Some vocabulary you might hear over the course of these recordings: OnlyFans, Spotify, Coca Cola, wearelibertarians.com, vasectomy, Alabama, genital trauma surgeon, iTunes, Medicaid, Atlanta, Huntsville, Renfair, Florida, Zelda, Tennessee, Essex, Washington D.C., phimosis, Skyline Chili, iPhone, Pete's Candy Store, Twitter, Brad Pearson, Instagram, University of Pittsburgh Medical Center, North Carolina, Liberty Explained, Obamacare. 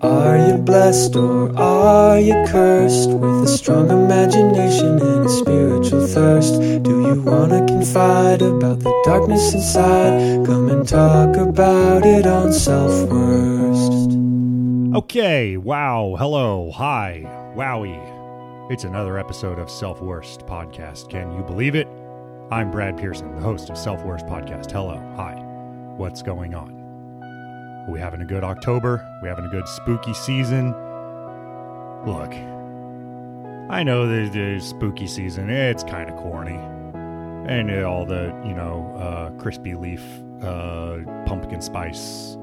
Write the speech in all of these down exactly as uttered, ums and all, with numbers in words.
Are you blessed or are you cursed with a strong imagination and a spiritual thirst? Do you want to confide about the darkness inside? Come and talk about it on Self-Worst. Okay, wow, hello, hi, wowie. It's another episode of Self-Worst Podcast. Can you believe it? I'm Brad Pearson, the host of Self-Worst Podcast. Hello, hi, what's going on? We're having a good October. We're having a good spooky season. Look, I know that the spooky season, it's kind of corny. And all the, you know, uh, crispy leaf, uh, pumpkin spice,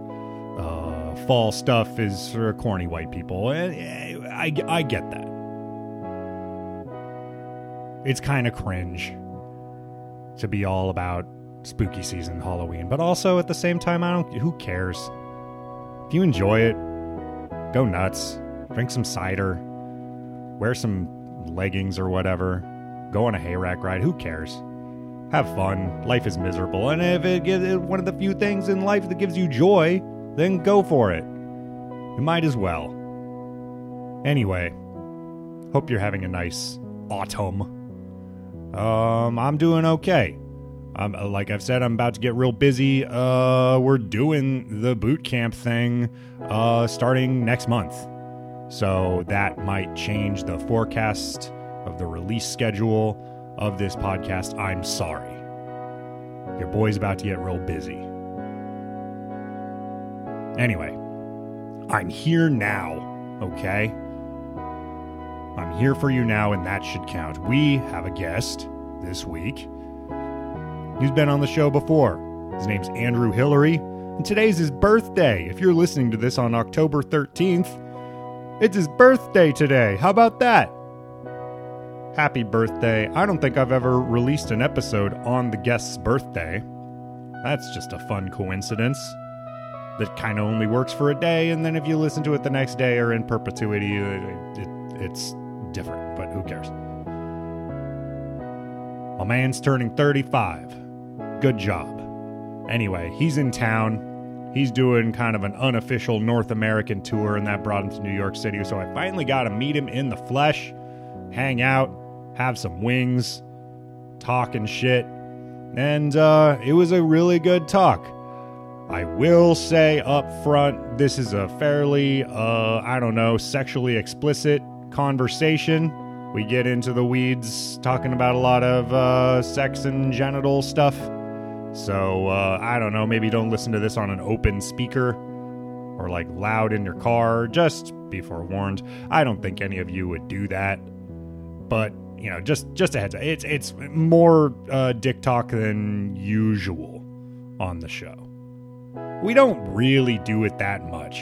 uh, fall stuff is for corny white people. And I, I get that. It's kind of cringe to be all about spooky season, Halloween. But also at the same time, I don't, who cares? If you enjoy it, go nuts, drink some cider, wear some leggings or whatever, go on a hayrack ride, who cares? Have fun, life is miserable, and if it gives one of the few things in life that gives you joy, then go for it. You might as well. Anyway, hope you're having a nice autumn. Um, I'm doing okay. Um, like I've said, I'm about to get real busy. Uh, we're doing the boot camp thing uh, starting next month. So that might change the forecast of the release schedule of this podcast. I'm sorry. Your boy's about to get real busy. Anyway, I'm here now, okay? I'm here for you now, and that should count. We have a guest this week. He's been on the show before. His name's Andrew Hillary, and today's his birthday. If you're listening to this on October thirteenth, it's his birthday today. How about that? Happy birthday. I don't think I've ever released an episode on the guest's birthday. That's just a fun coincidence that kind of only works for a day, and then if you listen to it the next day or in perpetuity, it, it, it's different, but who cares? My man's turning thirty-five. Good job. Anyway, he's in town. He's doing kind of an unofficial North American tour, and that brought him to New York City. So I finally got to meet him in the flesh, hang out, have some wings, talk and shit. And uh, it was a really good talk. I will say up front, this is a fairly, uh, I don't know, sexually explicit conversation. We get into the weeds, talking about a lot of uh, sex and genital stuff. So, uh, I don't know, maybe don't listen to this on an open speaker or, like, loud in your car. Just be forewarned. I don't think any of you would do that. But, you know, just, just a heads up. It's, it's more uh, dick talk than usual on the show. We don't really do it that much.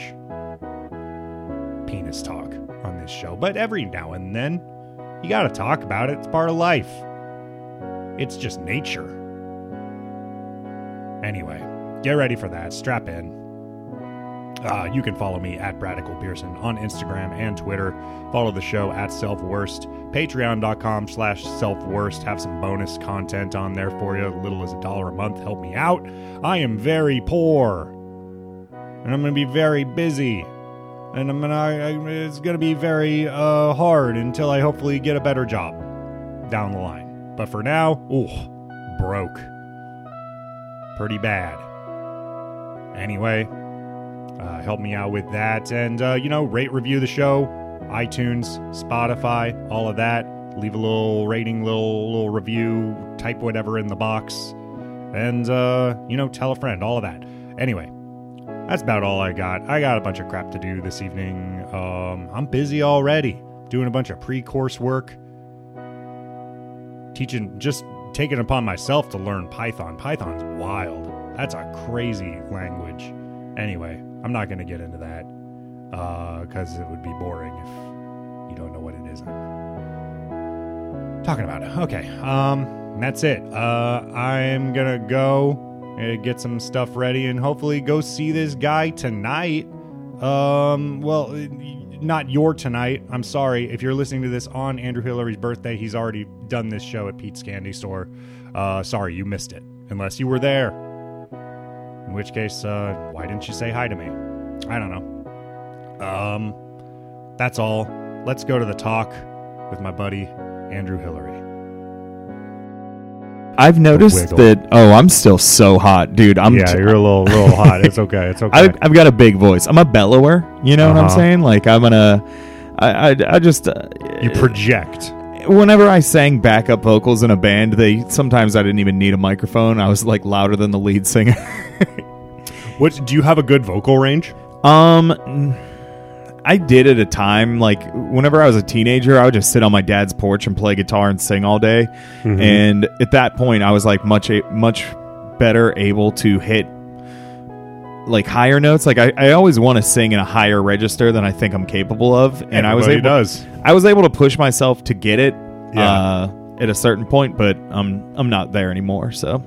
Penis talk on this show. But every now and then, you gotta talk about it. It's part of life. It's just nature. Anyway, get ready for that. Strap in. Uh, you can follow me at Bradical Pearson on Instagram and Twitter. Follow the show at Self-Worst. Patreon.com slash Self-Worst. Have some bonus content on there for you. As little as a dollar a month. Help me out. I am very poor. And I'm gonna be very busy. And I'm gonna, I, it's going to be very uh, hard until I hopefully get a better job down the line. But for now, ooh, broke. Pretty bad. Anyway, uh, help me out with that. And, uh, you know, rate, review the show. iTunes, Spotify, all of that. Leave a little rating, little, little review. Type whatever in the box. And, uh, you know, tell a friend. All of that. Anyway. That's about all I got. I got a bunch of crap to do this evening. Um, I'm busy already. Doing a bunch of pre-course work. Teaching, just taking it upon myself to learn Python. Python's wild. That's a crazy language. Anyway, I'm not going to get into that. Because uh, it would be boring if you don't know what it is I'm talking about. Okay, um, that's it. Uh, I'm going to go get some stuff ready and hopefully go see this guy tonight. Um, well, not your tonight. I'm sorry. If you're listening to this on Andrew Hillary's birthday, he's already done this show at Pete's Candy Store. Uh, sorry, you missed it. Unless you were there. In which case, uh, why didn't you say hi to me? I don't know. Uh, Um, that's all. Let's go to the talk with my buddy, Andrew Hillary. I've noticed that, oh, I'm still so hot, dude. I'm yeah, t- you're a little little hot. It's okay. It's okay. I, I've got a big voice. I'm a bellower. You know uh-huh. what I'm saying? Like, I'm going to, I I just... Uh, you project. Whenever I sang backup vocals in a band, they sometimes I didn't even need a microphone. I was, like, louder than the lead singer. What, do you have a good vocal range? Um... I did at a time, like, whenever I was a teenager, I would just sit on my dad's porch and play guitar and sing all day. Mm-hmm. And at that point, I was, like, much much better able to hit, like, higher notes. Like, I, I always want to sing in a higher register than I think I'm capable of. And Everybody I was able, does. I was able to push myself to get it yeah. uh, at a certain point, but I'm, I'm not there anymore. So,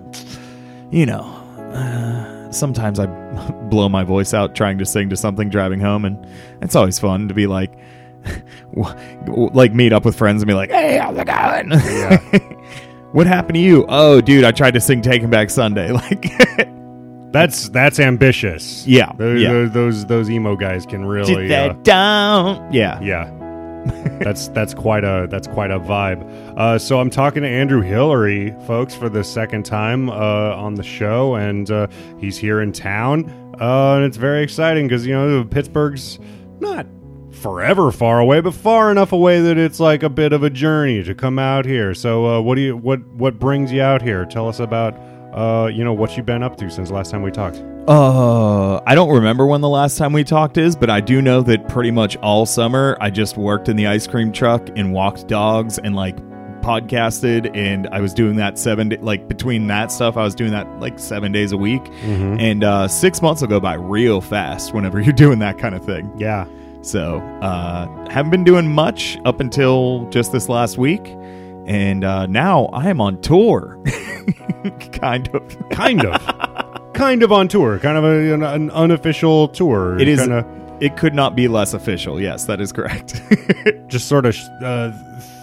you know, uh, sometimes I... blow my voice out trying to sing to something driving home, and it's always fun to be like like meet up with friends and be like, hey, how's it going? Yeah. What happened to you? Oh, dude, I tried to sing Taking Back Sunday. Like that's that's ambitious. Yeah. Those, yeah. those those those emo guys can really Did that uh, down. Yeah. Yeah. that's that's quite a that's quite a vibe. Uh, so I'm talking to Andrew Hillary, folks, for the second time uh, on the show, and uh, he's here in town, uh, and it's very exciting because you know Pittsburgh's not forever far away, but far enough away that it's like a bit of a journey to come out here. So uh, what do you what what brings you out here? Tell us about uh, you know what you've been up to since last time we talked. Oh, uh, I don't remember when the last time we talked is, but I do know that pretty much all summer I just worked in the ice cream truck and walked dogs and like podcasted, and I was doing that seven day, like between that stuff I was doing that like seven days a week, mm-hmm. and uh, six months will go by real fast whenever you're doing that kind of thing. Yeah. So uh, haven't been doing much up until just this last week, and uh, now I am on tour, kind of, kind of. Kind of on tour, kind of a, an, an unofficial tour. It is. Kinda, it could not be less official. Yes, that is correct. Just sort of uh,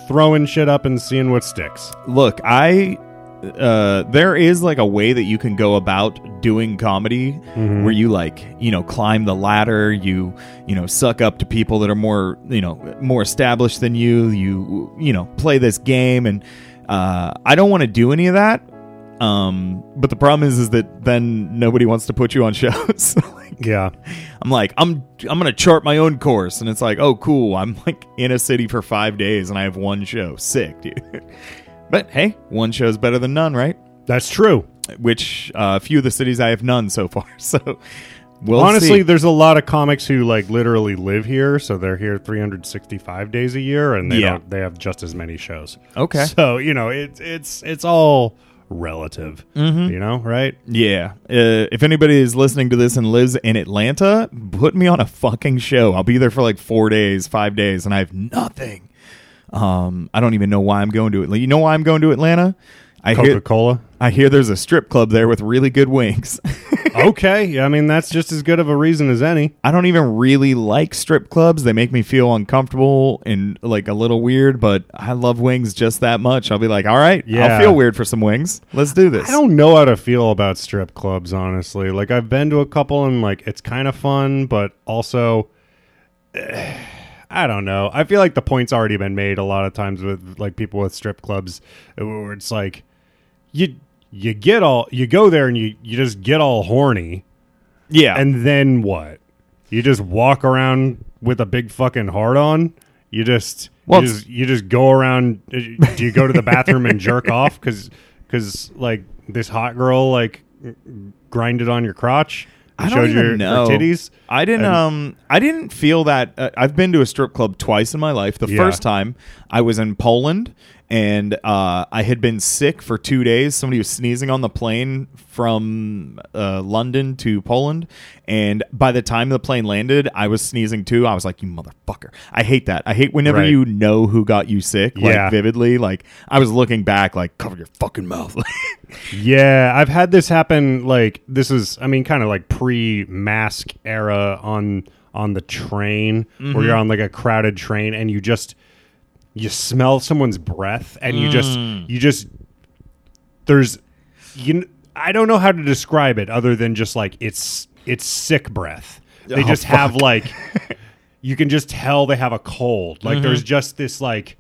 throwing shit up and seeing what sticks. Look, I uh, there is like a way that you can go about doing comedy mm-hmm. where you like you know climb the ladder. You you know suck up to people that are more you know more established than you. You you know play this game, and uh, I don't want to do any of that. Um, but the problem is, is that then nobody wants to put you on shows. like, yeah. I'm like, I'm, I'm going to chart my own course. And it's like, oh, cool. I'm like in a city for five days and I have one show. Sick, dude. But hey, one show's better than none, right? That's true. Which, uh, few of the cities I have none so far. So we'll honestly, see. There's a lot of comics who like literally live here. So they're here three hundred sixty-five days a year and they yeah. don't, they have just as many shows. Okay. So, you know, it's, it's, it's all relative, mm-hmm. you know, right? Yeah. Uh, if anybody is listening to this and lives in Atlanta, put me on a fucking show. I'll be there for like four days, five days, and I have nothing. Um, I don't even know why I'm going to Atlanta. You know why I'm going to Atlanta? I Coca Cola. Hear- I hear there's a strip club there with really good wings. Okay. I mean, that's just as good of a reason as any. I don't even really like strip clubs. They make me feel uncomfortable and like a little weird, but I love wings just that much. I'll be like, all right, yeah. I'll feel weird for some wings. Let's do this. I don't know how to feel about strip clubs, honestly. Like, I've been to a couple and like, it's kind of fun, but also... Uh, I don't know. I feel like the point's already been made a lot of times with like people with strip clubs where it's like you you get all you go there and you, you just get all horny. Yeah. And then what? You just walk around with a big fucking hard on? You just well, you, just, you just go around do you go to the bathroom and jerk off cuz cuz like this hot girl like grinded on your crotch? I don't even your, know. Your titties I didn't. And, um. I didn't feel that. Uh, I've been to a strip club twice in my life. The yeah. first time I was in Poland, and uh, I had been sick for two days. Somebody was sneezing on the plane from uh, London to Poland, and by the time the plane landed, I was sneezing too. I was like, "You motherfucker!" I hate that. I hate whenever right. you know who got you sick, like yeah. vividly. Like I was looking back, like cover your fucking mouth. Yeah, I've had this happen. Like this is, I mean, kind of like pre-mask era. on on the train mm-hmm. where you're on like a crowded train and you just you smell someone's breath and mm. you just you just there's you I don't know how to describe it other than just like it's it's sick breath. They oh, just fuck. have like you can just tell they have a cold. Like, mm-hmm. there's just this, like,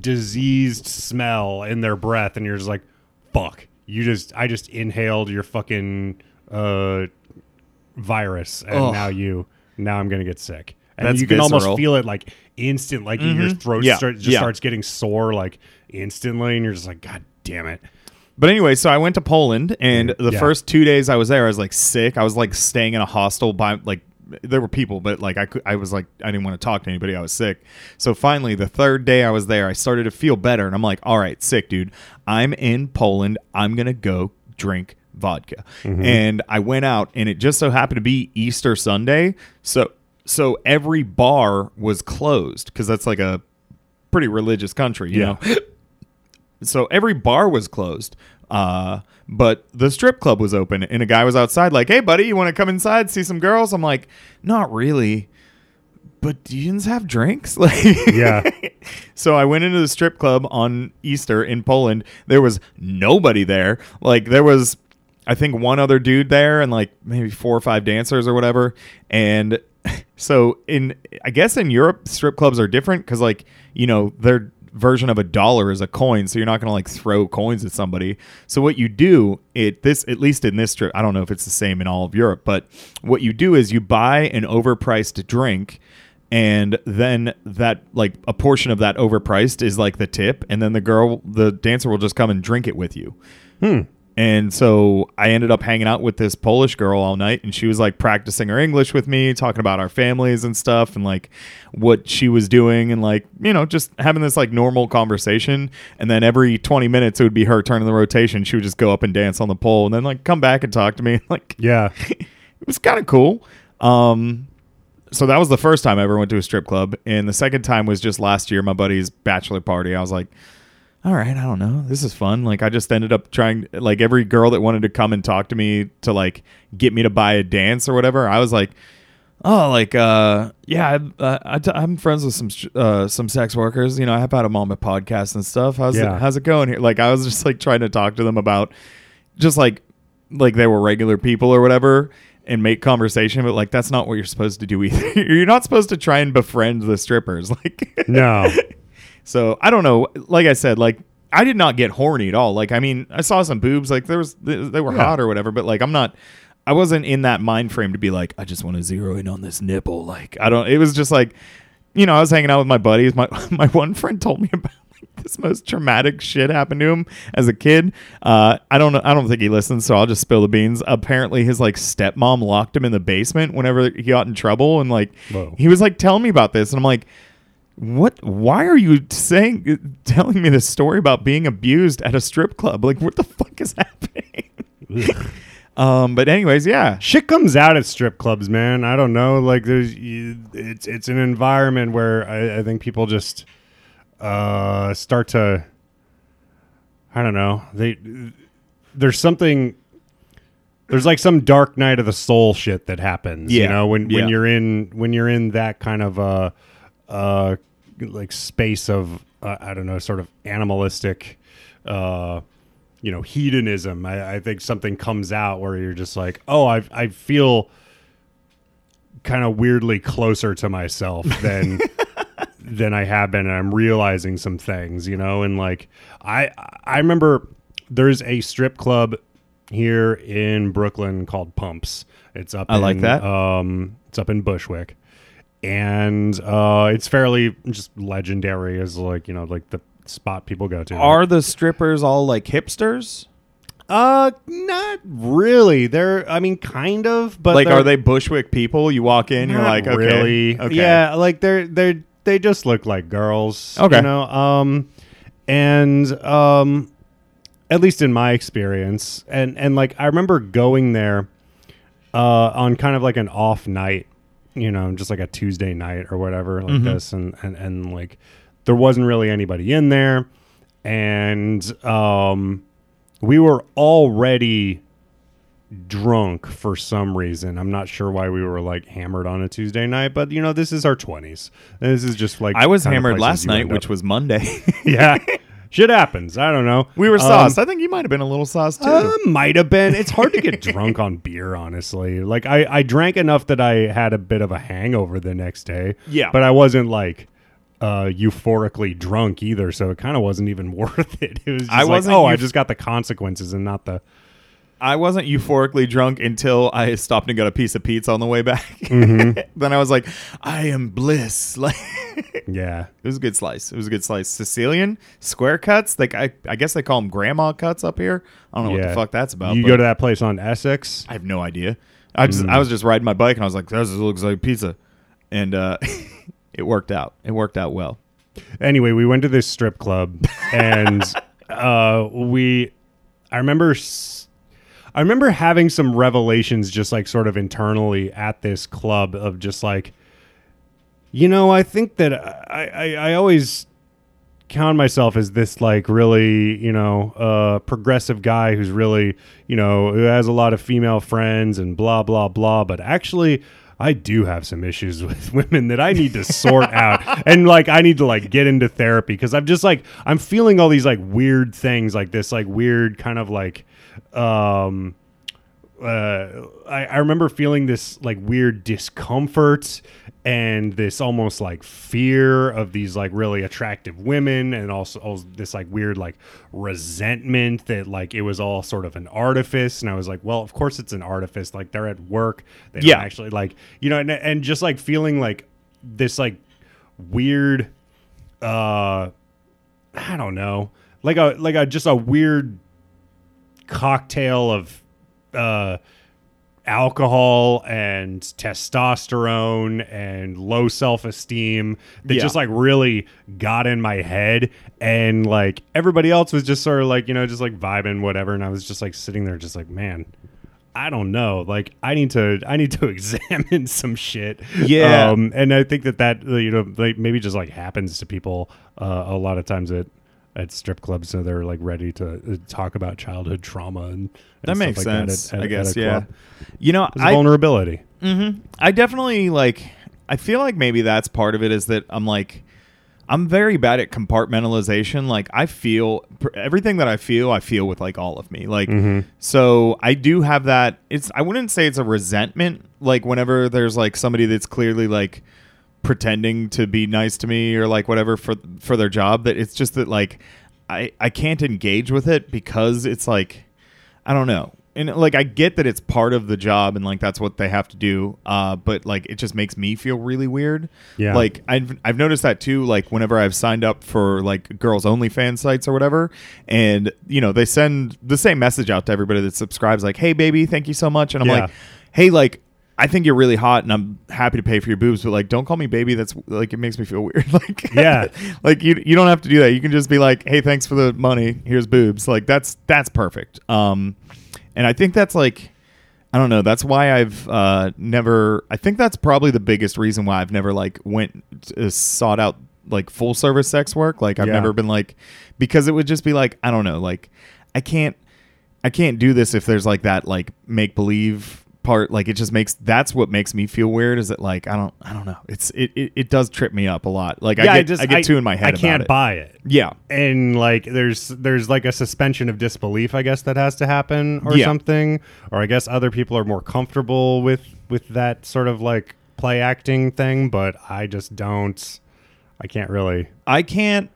diseased smell in their breath, and you're just like, fuck. You just, I just inhaled your fucking uh, virus, and Ugh. now you, now I'm going to get sick. And That's you can visceral. almost feel it, like, instant, like, mm-hmm. your throat yeah. start, just yeah. starts getting sore, like, instantly, and you're just like, God damn it. But anyway, so I went to Poland, and the yeah. first two days I was there, I was, like, sick. I was, like, staying in a hostel by, like, there were people, but, like, I could, I was, like, I didn't want to talk to anybody. I was sick. So, finally, the third day I was there, I started to feel better, and I'm like, all right, sick, dude. I'm in Poland. I'm going to go drink vodka. Mm-hmm. And I went out, and it just so happened to be Easter Sunday, so so every bar was closed, because that's, like, a pretty religious country, you yeah. know? So every bar was closed, uh, but the strip club was open, and a guy was outside like, hey, buddy, you want to come inside, see some girls? I'm like, not really, but do you have drinks? Like, yeah. So I went into the strip club on Easter in Poland. There was nobody there. Like, there was, I think, one other dude there and, like, maybe four or five dancers or whatever, and so in, I guess in Europe, strip clubs are different because, like, you know, they're version of a dollar is a coin, so you're not gonna, like, throw coins at somebody. So what you do, it this at least in this trip, I don't know if it's the same in all of Europe, but what you do is you buy an overpriced drink, and then that, like, a portion of that overpriced is, like, the tip, and then the girl the dancer will just come and drink it with you. hmm And so I ended up hanging out with this Polish girl all night, and she was, like, practicing her English with me, talking about our families and stuff, and, like, what she was doing, and, like, you know, just having this, like, normal conversation. And then every twenty minutes it would be her turn in the rotation. She would just go up and dance on the pole and then, like, come back and talk to me. Like, yeah, it was kind of cool. Um, so that was the first time I ever went to a strip club. And the second time was just last year, my buddy's bachelor party. I was like, all right, I don't know. This is fun. Like, I just ended up trying, like, every girl that wanted to come and talk to me to, like, get me to buy a dance or whatever, I was like, oh, like, uh, yeah, I, uh, I t- I'm friends with some uh, some sex workers. You know, I have had them on my podcast and stuff. How's, yeah. it, how's it going here? Like, I was just, like, trying to talk to them about just, like, like they were regular people or whatever and make conversation, but, like, that's not what you're supposed to do either. You're not supposed to try and befriend the strippers. Like, no. So I don't know. Like I said, like, I did not get horny at all. Like, I mean, I saw some boobs, like, there was, they were yeah. hot or whatever, but, like, I'm not, I wasn't in that mind frame to be like, I just want to zero in on this nipple. Like, I don't, it was just like, you know, I was hanging out with my buddies. My, my one friend told me about, like, this most traumatic shit happened to him as a kid. Uh, I don't know. I don't think he listens, so I'll just spill the beans. Apparently his, like, stepmom locked him in the basement whenever he got in trouble. And, like, Whoa. he was like, telling me about this. And I'm like, what? Why are you saying, telling me this story about being abused at a strip club? Like, what the fuck is happening? um, but anyways, yeah, shit comes out at strip clubs, man. I don't know. Like, there's, it's it's an environment where I, I think people just uh, start to, I don't know. They there's something. There's, like, some dark night of the soul shit that happens. Yeah. You know, when when yeah. you're in when you're in that kind of uh uh like space of uh, I don't know, sort of animalistic uh you know hedonism, I, I think something comes out where you're just like, oh, I I feel kind of weirdly closer to myself than than I have been, and I'm realizing some things, you know. And, like, I I remember there's a strip club here in Brooklyn called Pumps. It's up I in, like that um it's up in Bushwick. And uh, it's fairly just legendary as, like, you know, like the spot people go to. Are the strippers all, like, hipsters? Uh, not really. They're, I mean, kind of, but, like, are they Bushwick people? You walk in, you're like, okay, really? Okay. Yeah, like, they're they're they just look like girls. Okay, you know. Um, and um, at least in my experience, and and like I remember going there, uh, on kind of like an off night. You know, just like a Tuesday night or whatever, like mm-hmm. this, and, and and like there wasn't really anybody in there, and um, we were already drunk for some reason. I'm not sure why we were, like, hammered on a Tuesday night, but, you know, this is our twenties. This is just like I was hammered last night, which was Monday. Yeah, Shit happens. I don't know. We were um, sauced. I think you might have been a little sauced too. Uh, might have been. It's hard to get drunk on beer, honestly. Like I, I drank enough that I had a bit of a hangover the next day. Yeah. But I wasn't like uh, euphorically drunk either, so it kind of wasn't even worth it. It was just I like, wasn't oh, euf- I just got the consequences and not the... I wasn't euphorically drunk until I stopped and got a piece of pizza on the way back. Mm-hmm. Then I was like, I am bliss. Like, yeah, it was a good slice. It was a good slice. Sicilian square cuts. Like I, I guess they call them grandma cuts up here. I don't know yeah. what the fuck that's about. You go to that place on Essex? I have no idea. I just, mm. I was just riding my bike and I was like, this looks like pizza. And uh, it worked out. It worked out well. Anyway, we went to this strip club and uh, we, I remember... S- I remember having some revelations just like sort of internally at this club of just like, you know, I think that I, I, I always count myself as this like really, you know, uh, progressive guy who's really, you know, who has a lot of female friends and blah, blah, blah. But actually, I do have some issues with women that I need to sort out. And like, I need to like get into therapy because I'm just like, I'm feeling all these like weird things like this, like weird kind of like. Um, uh, I, I remember feeling this like weird discomfort and this almost like fear of these like really attractive women and also, also this like weird like resentment that like it was all sort of an artifice. And I was like, well, of course it's an artifice. Like they're at work. They yeah. don't actually like, you know, and, and just like feeling like this like weird, uh, I don't know, like a, like a, just a weird cocktail of uh alcohol and testosterone and low self-esteem that yeah. just like really got in my head, and like everybody else was just sort of like, you know, just like vibing whatever, and I was just like sitting there just like, man, I don't know, like I need to I need to examine some shit. Yeah um and I think that that, you know, like maybe just like happens to people uh, a lot of times at at strip clubs, so they're like ready to talk about childhood trauma and, and that makes like sense. That at, at, I guess, yeah. You know, I, vulnerability. Mm-hmm. I definitely like. I feel like maybe that's part of it. Is that I'm like, I'm very bad at compartmentalization. Like, I feel pr- everything that I feel. I feel with like all of me. Like, mm-hmm. so I do have that. It's. I wouldn't say it's a resentment. Like, whenever there's like somebody that's clearly like pretending to be nice to me or like whatever for for their job, that it's just that like I, I can't engage with it because it's like, I don't know. And like, I get that it's part of the job and like, that's what they have to do. Uh, but like, it just makes me feel really weird. Yeah. Like I've, I've noticed that too. Like whenever I've signed up for like girls OnlyFans sites or whatever. And you know, they send the same message out to everybody that subscribes, like, hey baby, thank you so much. And I'm yeah. like, hey, like, I think you're really hot and I'm happy to pay for your boobs, but like, don't call me baby. That's like, it makes me feel weird. Like, yeah, like you, you don't have to do that. You can just be like, hey, thanks for the money. Here's boobs. Like that's, that's perfect. Um, and I think that's like, I don't know. That's why I've uh, never, I think that's probably the biggest reason why I've never like went uh, sought out like full service sex work. Like I've yeah. never been like, because it would just be like, I don't know. Like I can't, I can't do this if there's like that, like make believe part. Like it just makes, that's what makes me feel weird, is that like I don't I don't know, it's it it, it does trip me up a lot. Like yeah, I get I, just, I get I, two in my head I about can't it. Buy it yeah and like there's there's like a suspension of disbelief, I guess, that has to happen or yeah. something, or I guess other people are more comfortable with with that sort of like play acting thing, but I just don't I can't really I can't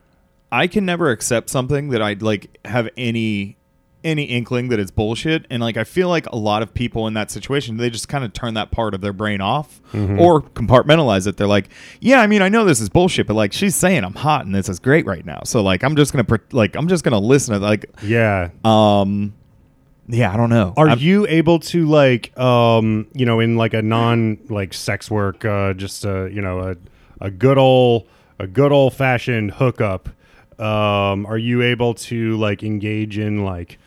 I can never accept something that I'd like have any any inkling that it's bullshit. And like I feel like a lot of people in that situation, they just kind of turn that part of their brain off mm-hmm. or compartmentalize it. They're like, yeah, I mean, I know this is bullshit, but like she's saying I'm hot and this is great right now, so like I'm just gonna pre- like I'm just gonna listen to like yeah um yeah I don't know. Are I'm, you able to like um you know, in like a non like sex work uh just uh you know a a good old a good old fashioned hookup, um are you able to like engage in like,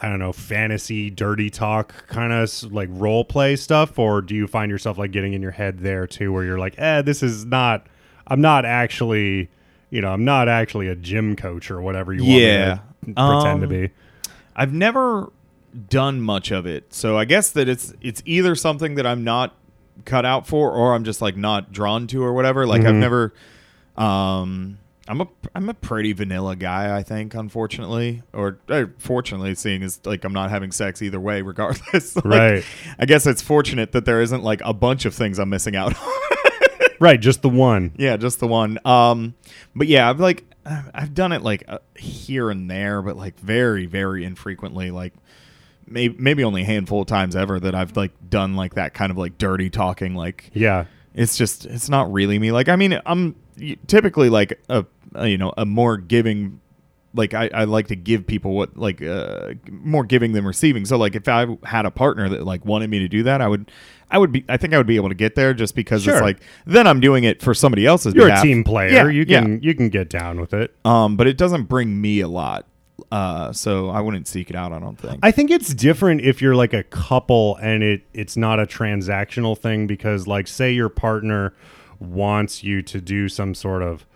I don't know, fantasy, dirty talk kind of like role play stuff? Or do you find yourself like getting in your head there too, where you're like, eh, this is not, I'm not actually, you know, I'm not actually a gym coach or whatever you yeah. want me to um, pretend to be? I've never done much of it. So I guess that it's, it's either something that I'm not cut out for, or I'm just like not drawn to or whatever. Like mm-hmm. I've never, um, I'm a I'm a pretty vanilla guy, I think, unfortunately, or uh, fortunately, seeing as like I'm not having sex either way, regardless. Like, right. I guess it's fortunate that there isn't like a bunch of things I'm missing out on. Right, just the one. Yeah, just the one. Um, but yeah, I've like I've done it like uh, here and there, but like very, very infrequently. Like maybe maybe only a handful of times ever that I've like done like that kind of like dirty talking. Like yeah, it's just it's not really me. Like I mean, I'm typically like a. Uh, you know, a more giving, like I, I like to give people what, like uh, more giving than receiving. So like if I had a partner that like wanted me to do that, I would, I would be, I think I would be able to get there just because sure. It's like, then I'm doing it for somebody else's You're behalf. A team player. Yeah, you can, yeah. you can get down with it. Um, but it doesn't bring me a lot. Uh, so I wouldn't seek it out. I don't think. I think it's different if you're like a couple and it, it's not a transactional thing because like say your partner wants you to do some sort of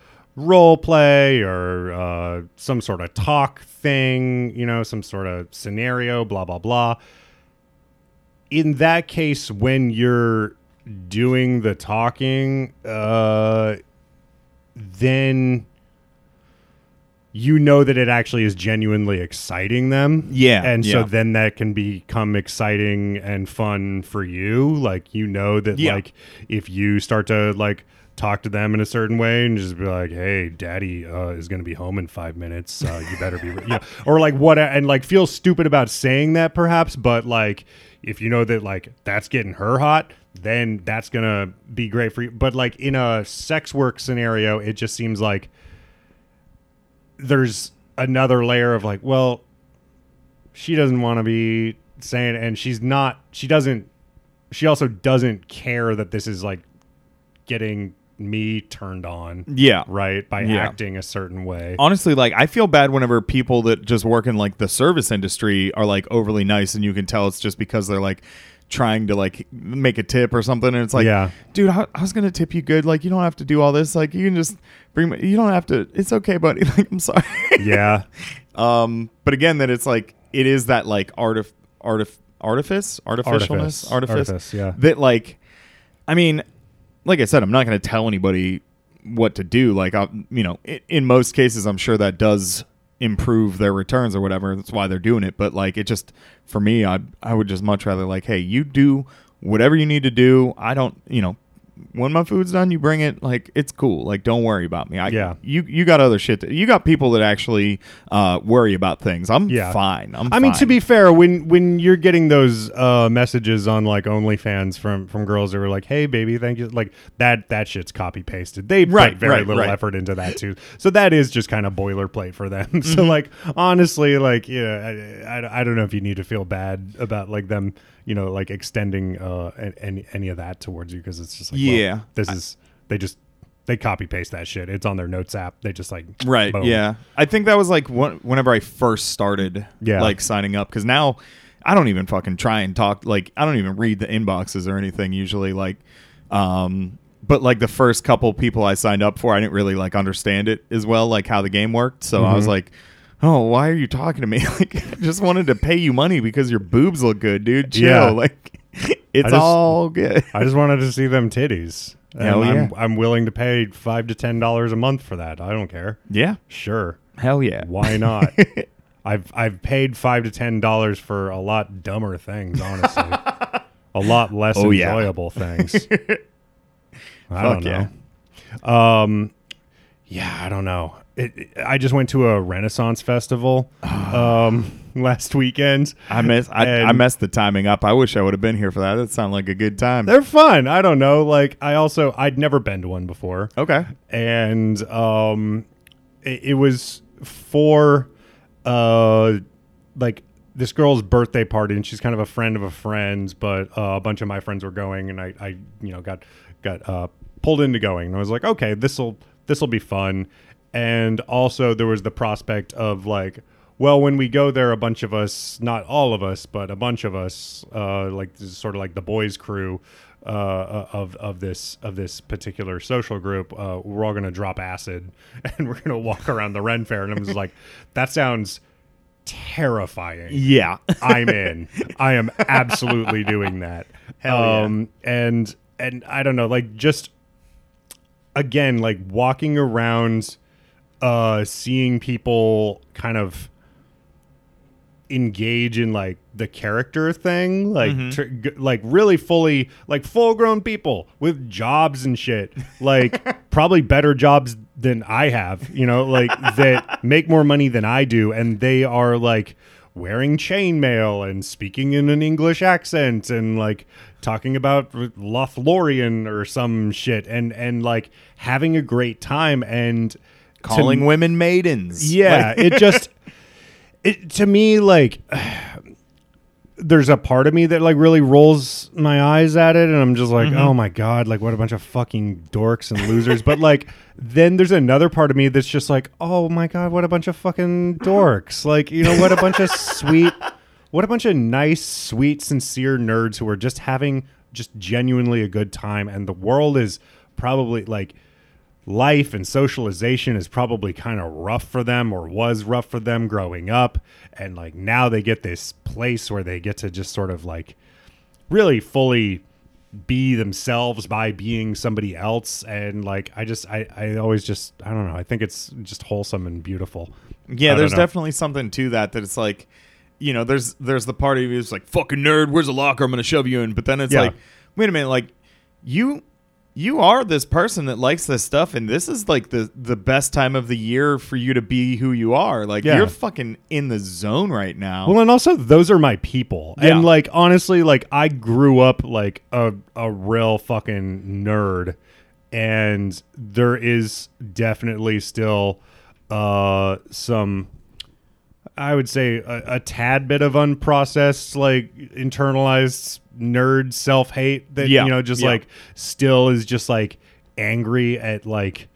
role play or uh, some sort of talk thing, you know, some sort of scenario, blah, blah, blah. In that case, when you're doing the talking, uh, then you know that it actually is genuinely exciting them. Yeah. And yeah. so then that can become exciting and fun for you. Like, you know that, yeah. like, if you start to, like, talk to them in a certain way and just be like, hey, daddy uh, is going to be home in five minutes. Uh, you better be, re-. yeah. Or like what, and like feel stupid about saying that perhaps. But like, if you know that like that's getting her hot, then that's going to be great for you. But like in a sex work scenario, it just seems like there's another layer of like, well, she doesn't want to be saying, and she's not, she doesn't, she also doesn't care that this is like getting me turned on yeah right by yeah. acting a certain way. Honestly, like I feel bad whenever people that just work in like the service industry are like overly nice and you can tell it's just because they're like trying to like make a tip or something, and it's like yeah. dude, I, I was gonna tip you good, like you don't have to do all this, like you can just bring me, you don't have to, it's okay buddy, like I'm sorry. Yeah. Um but again, that it's like it is that like artif artif artifice artificialness artifice, artifice, artifice yeah that like I mean like I said, I'm not going to tell anybody what to do. Like, I, you know, it, in most cases, I'm sure that does improve their returns or whatever. That's why they're doing it. But like, it just, for me, I I would just much rather like, hey, you do whatever you need to do. I don't, you know, when my food's done, you bring it. Like, it's cool. Like, don't worry about me. I, yeah. You you got other shit. That, you got people that actually uh, worry about things. I'm yeah. fine. I'm. I fine. mean, to be fair, when when you're getting those uh, messages on like OnlyFans from from girls that were like, "Hey, baby, thank you," like that that shit's copy pasted. They put right, very right, little right. effort into that too. So that is just kind of boilerplate for them. So mm-hmm. like, honestly, like yeah, you know, I, I I don't know if you need to feel bad about like them. You know, like extending uh, any any of that towards you because it's just like, yeah, well, this is they just they copy paste that shit. It's on their notes app. They just like right, boom. Yeah. I think that was like one, whenever I first started, yeah. like signing up because now I don't even fucking try and talk. Like I don't even read the inboxes or anything usually. Like, um, but like the first couple people I signed up for, I didn't really like understand it as well, like how the game worked. So mm-hmm. I was like. Oh, why are you talking to me? Like, I just wanted to pay you money because your boobs look good, dude. Chill. Yeah. Like, it's just, all good. I just wanted to see them titties. Hell yeah. I'm, I'm willing to pay five to ten dollars a month for that. I don't care. Yeah, sure. Hell yeah. Why not? I've I've paid five to ten dollars for a lot dumber things, honestly. A lot less oh, enjoyable yeah. things. I Fuck don't know. Yeah. Um, yeah, I don't know. It, it, I just went to a Renaissance festival um, last weekend. I miss I, I messed the timing up. I wish I would have been here for that. That sounded like a good time. They're fun. I don't know. Like I also I'd never been to one before. Okay, and um, it, it was for uh, like this girl's birthday party, and she's kind of a friend of a friend, but uh, a bunch of my friends were going, and I I you know got got uh, pulled into going, and I was like, okay, this'll this'll be fun. And also there was the prospect of like, well, when we go there, a bunch of us, not all of us, but a bunch of us, uh, like this is sort of like the boys crew uh, of of this of this particular social group, uh, we're all going to drop acid and we're going to walk around the Renfair. And I'm just like, that sounds terrifying. Yeah, I'm in. I am absolutely doing that. Hell yeah. Um, and, and I don't know, like just again, like walking around uh, seeing people kind of engage in like the character thing, like mm-hmm. tr- like really fully like full grown people with jobs and shit, like probably better jobs than I have, you know, like that make more money than I do, and they are like wearing chainmail and speaking in an English accent and like talking about Lothlorien or some shit, and and like having a great time and calling to, women maidens. Yeah, like. it just. It, to me, like, there's a part of me that, like, really rolls my eyes at it, and I'm just like, mm-hmm. oh, my God, like, what a bunch of fucking dorks and losers. But, like, then there's another part of me that's just like, oh, my God, what a bunch of fucking dorks. Like, you know, what a bunch of sweet, what a bunch of nice, sweet, sincere nerds who are just having just genuinely a good time. And the world is probably, like... life and socialization is probably kind of rough for them, or was rough for them growing up, and like now they get this place where they get to just sort of like really fully be themselves by being somebody else. And like I just I, I always just I don't know I think it's just wholesome and beautiful. Yeah, there's know. definitely something to that, that it's like, you know, there's there's the part of you who's like, fucking nerd, where's the locker, I'm gonna shove you in, but then it's yeah. like, wait a minute, like you You are this person that likes this stuff, and this is like the, the best time of the year for you to be who you are. Like yeah. you're fucking in the zone right now. Well, and also those are my people. Yeah. And like, honestly, like I grew up like a, a real fucking nerd, and there is definitely still uh, some, I would say a, a tad bit of unprocessed, like internalized nerd self-hate that yeah. you know just yeah. like still is just like angry at like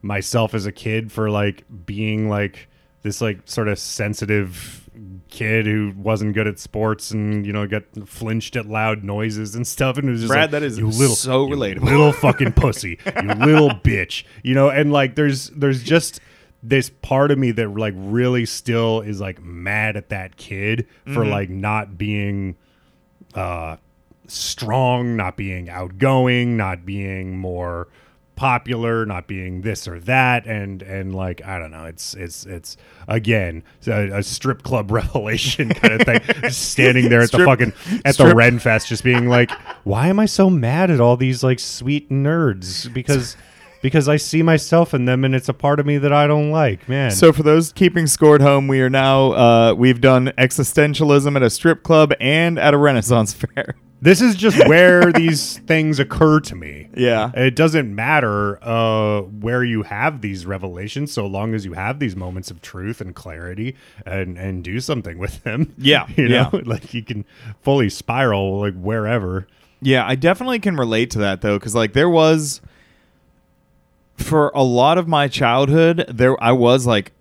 myself as a kid for like being like this like sort of sensitive kid who wasn't good at sports and, you know, got flinched at loud noises and stuff, and it was just Brad, like, that is you little, so you relatable little fucking pussy, you little bitch, you know. And like there's there's just this part of me that like really still is like mad at that kid for mm-hmm. like not being uh strong, not being outgoing, not being more popular, not being this or that, and and like I don't know, it's it's it's again it's a, a strip club revelation kind of thing. Just standing there at strip, the fucking at strip. the Renfest, just being like, why am I so mad at all these like sweet nerds? Because Because I see myself in them, and it's a part of me that I don't like, man. So for those keeping score at home, we are now, uh, we've done existentialism at a strip club and at a Renaissance fair. This is just where these things occur to me. Yeah. It doesn't matter uh, where you have these revelations, so long as you have these moments of truth and clarity and, and do something with them. Yeah. You know, yeah. like you can fully spiral like wherever. Yeah, I definitely can relate to that, though, because like there was... For a lot of my childhood, there I was like,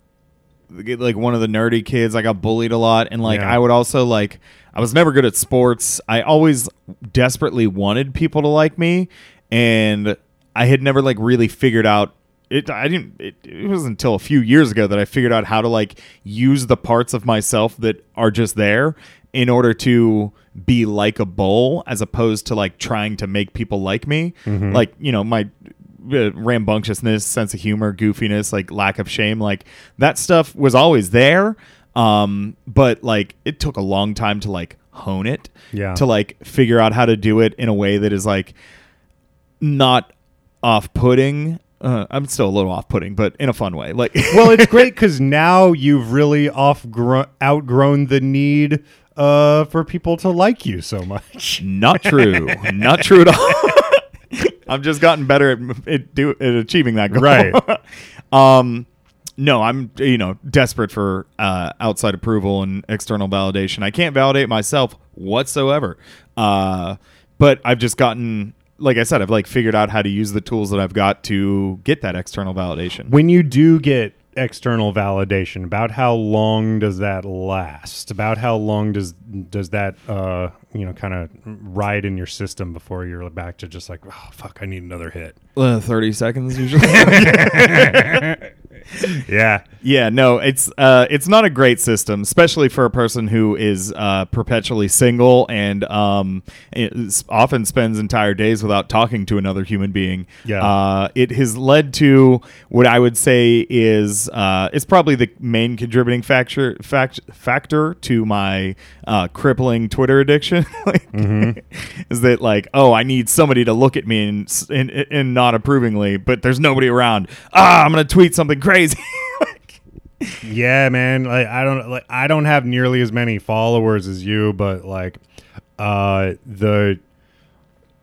like one of the nerdy kids. I got bullied a lot, and like yeah. I would also like I was never good at sports. I always desperately wanted people to like me, and I had never like really figured out it. I didn't. It, it wasn't until a few years ago that I figured out how to like use the parts of myself that are just there in order to be likable, as opposed to like trying to make people like me. Mm-hmm. Like, you know, my. Uh, rambunctiousness, sense of humor, goofiness, like lack of shame, like that stuff was always there, um but like it took a long time to like hone it, yeah to like figure out how to do it in a way that is like not off-putting. uh, I'm still a little off-putting, but in a fun way, like well, it's great because now you've really off gro- outgrown the need uh for people to like you so much. Not true. Not true at all. I've just gotten better at at, do, at achieving that goal. Right. um, no, I'm you know desperate for uh, outside approval and external validation. I can't validate myself whatsoever. Uh, but I've just gotten, like I said, I've like figured out how to use the tools that I've got to get that external validation. When you do get external validation, about how long does that last? About how long does does that uh you know kind of ride in your system before you're back to just like, oh fuck, I need another hit? uh, thirty seconds usually. Yeah. Yeah, no, it's uh, it's not a great system, especially for a person who is uh, perpetually single and um, often spends entire days without talking to another human being. Yeah. Uh, it has led to what I would say is uh, it's probably the main contributing factor fact, factor to my uh, crippling Twitter addiction. Like, mm-hmm. Is that like, oh, I need somebody to look at me and, and, and not approvingly, but there's nobody around. Ah, I'm going to tweet something crazy. Yeah, man. Like I don't like I don't have nearly as many followers as you, but like uh, the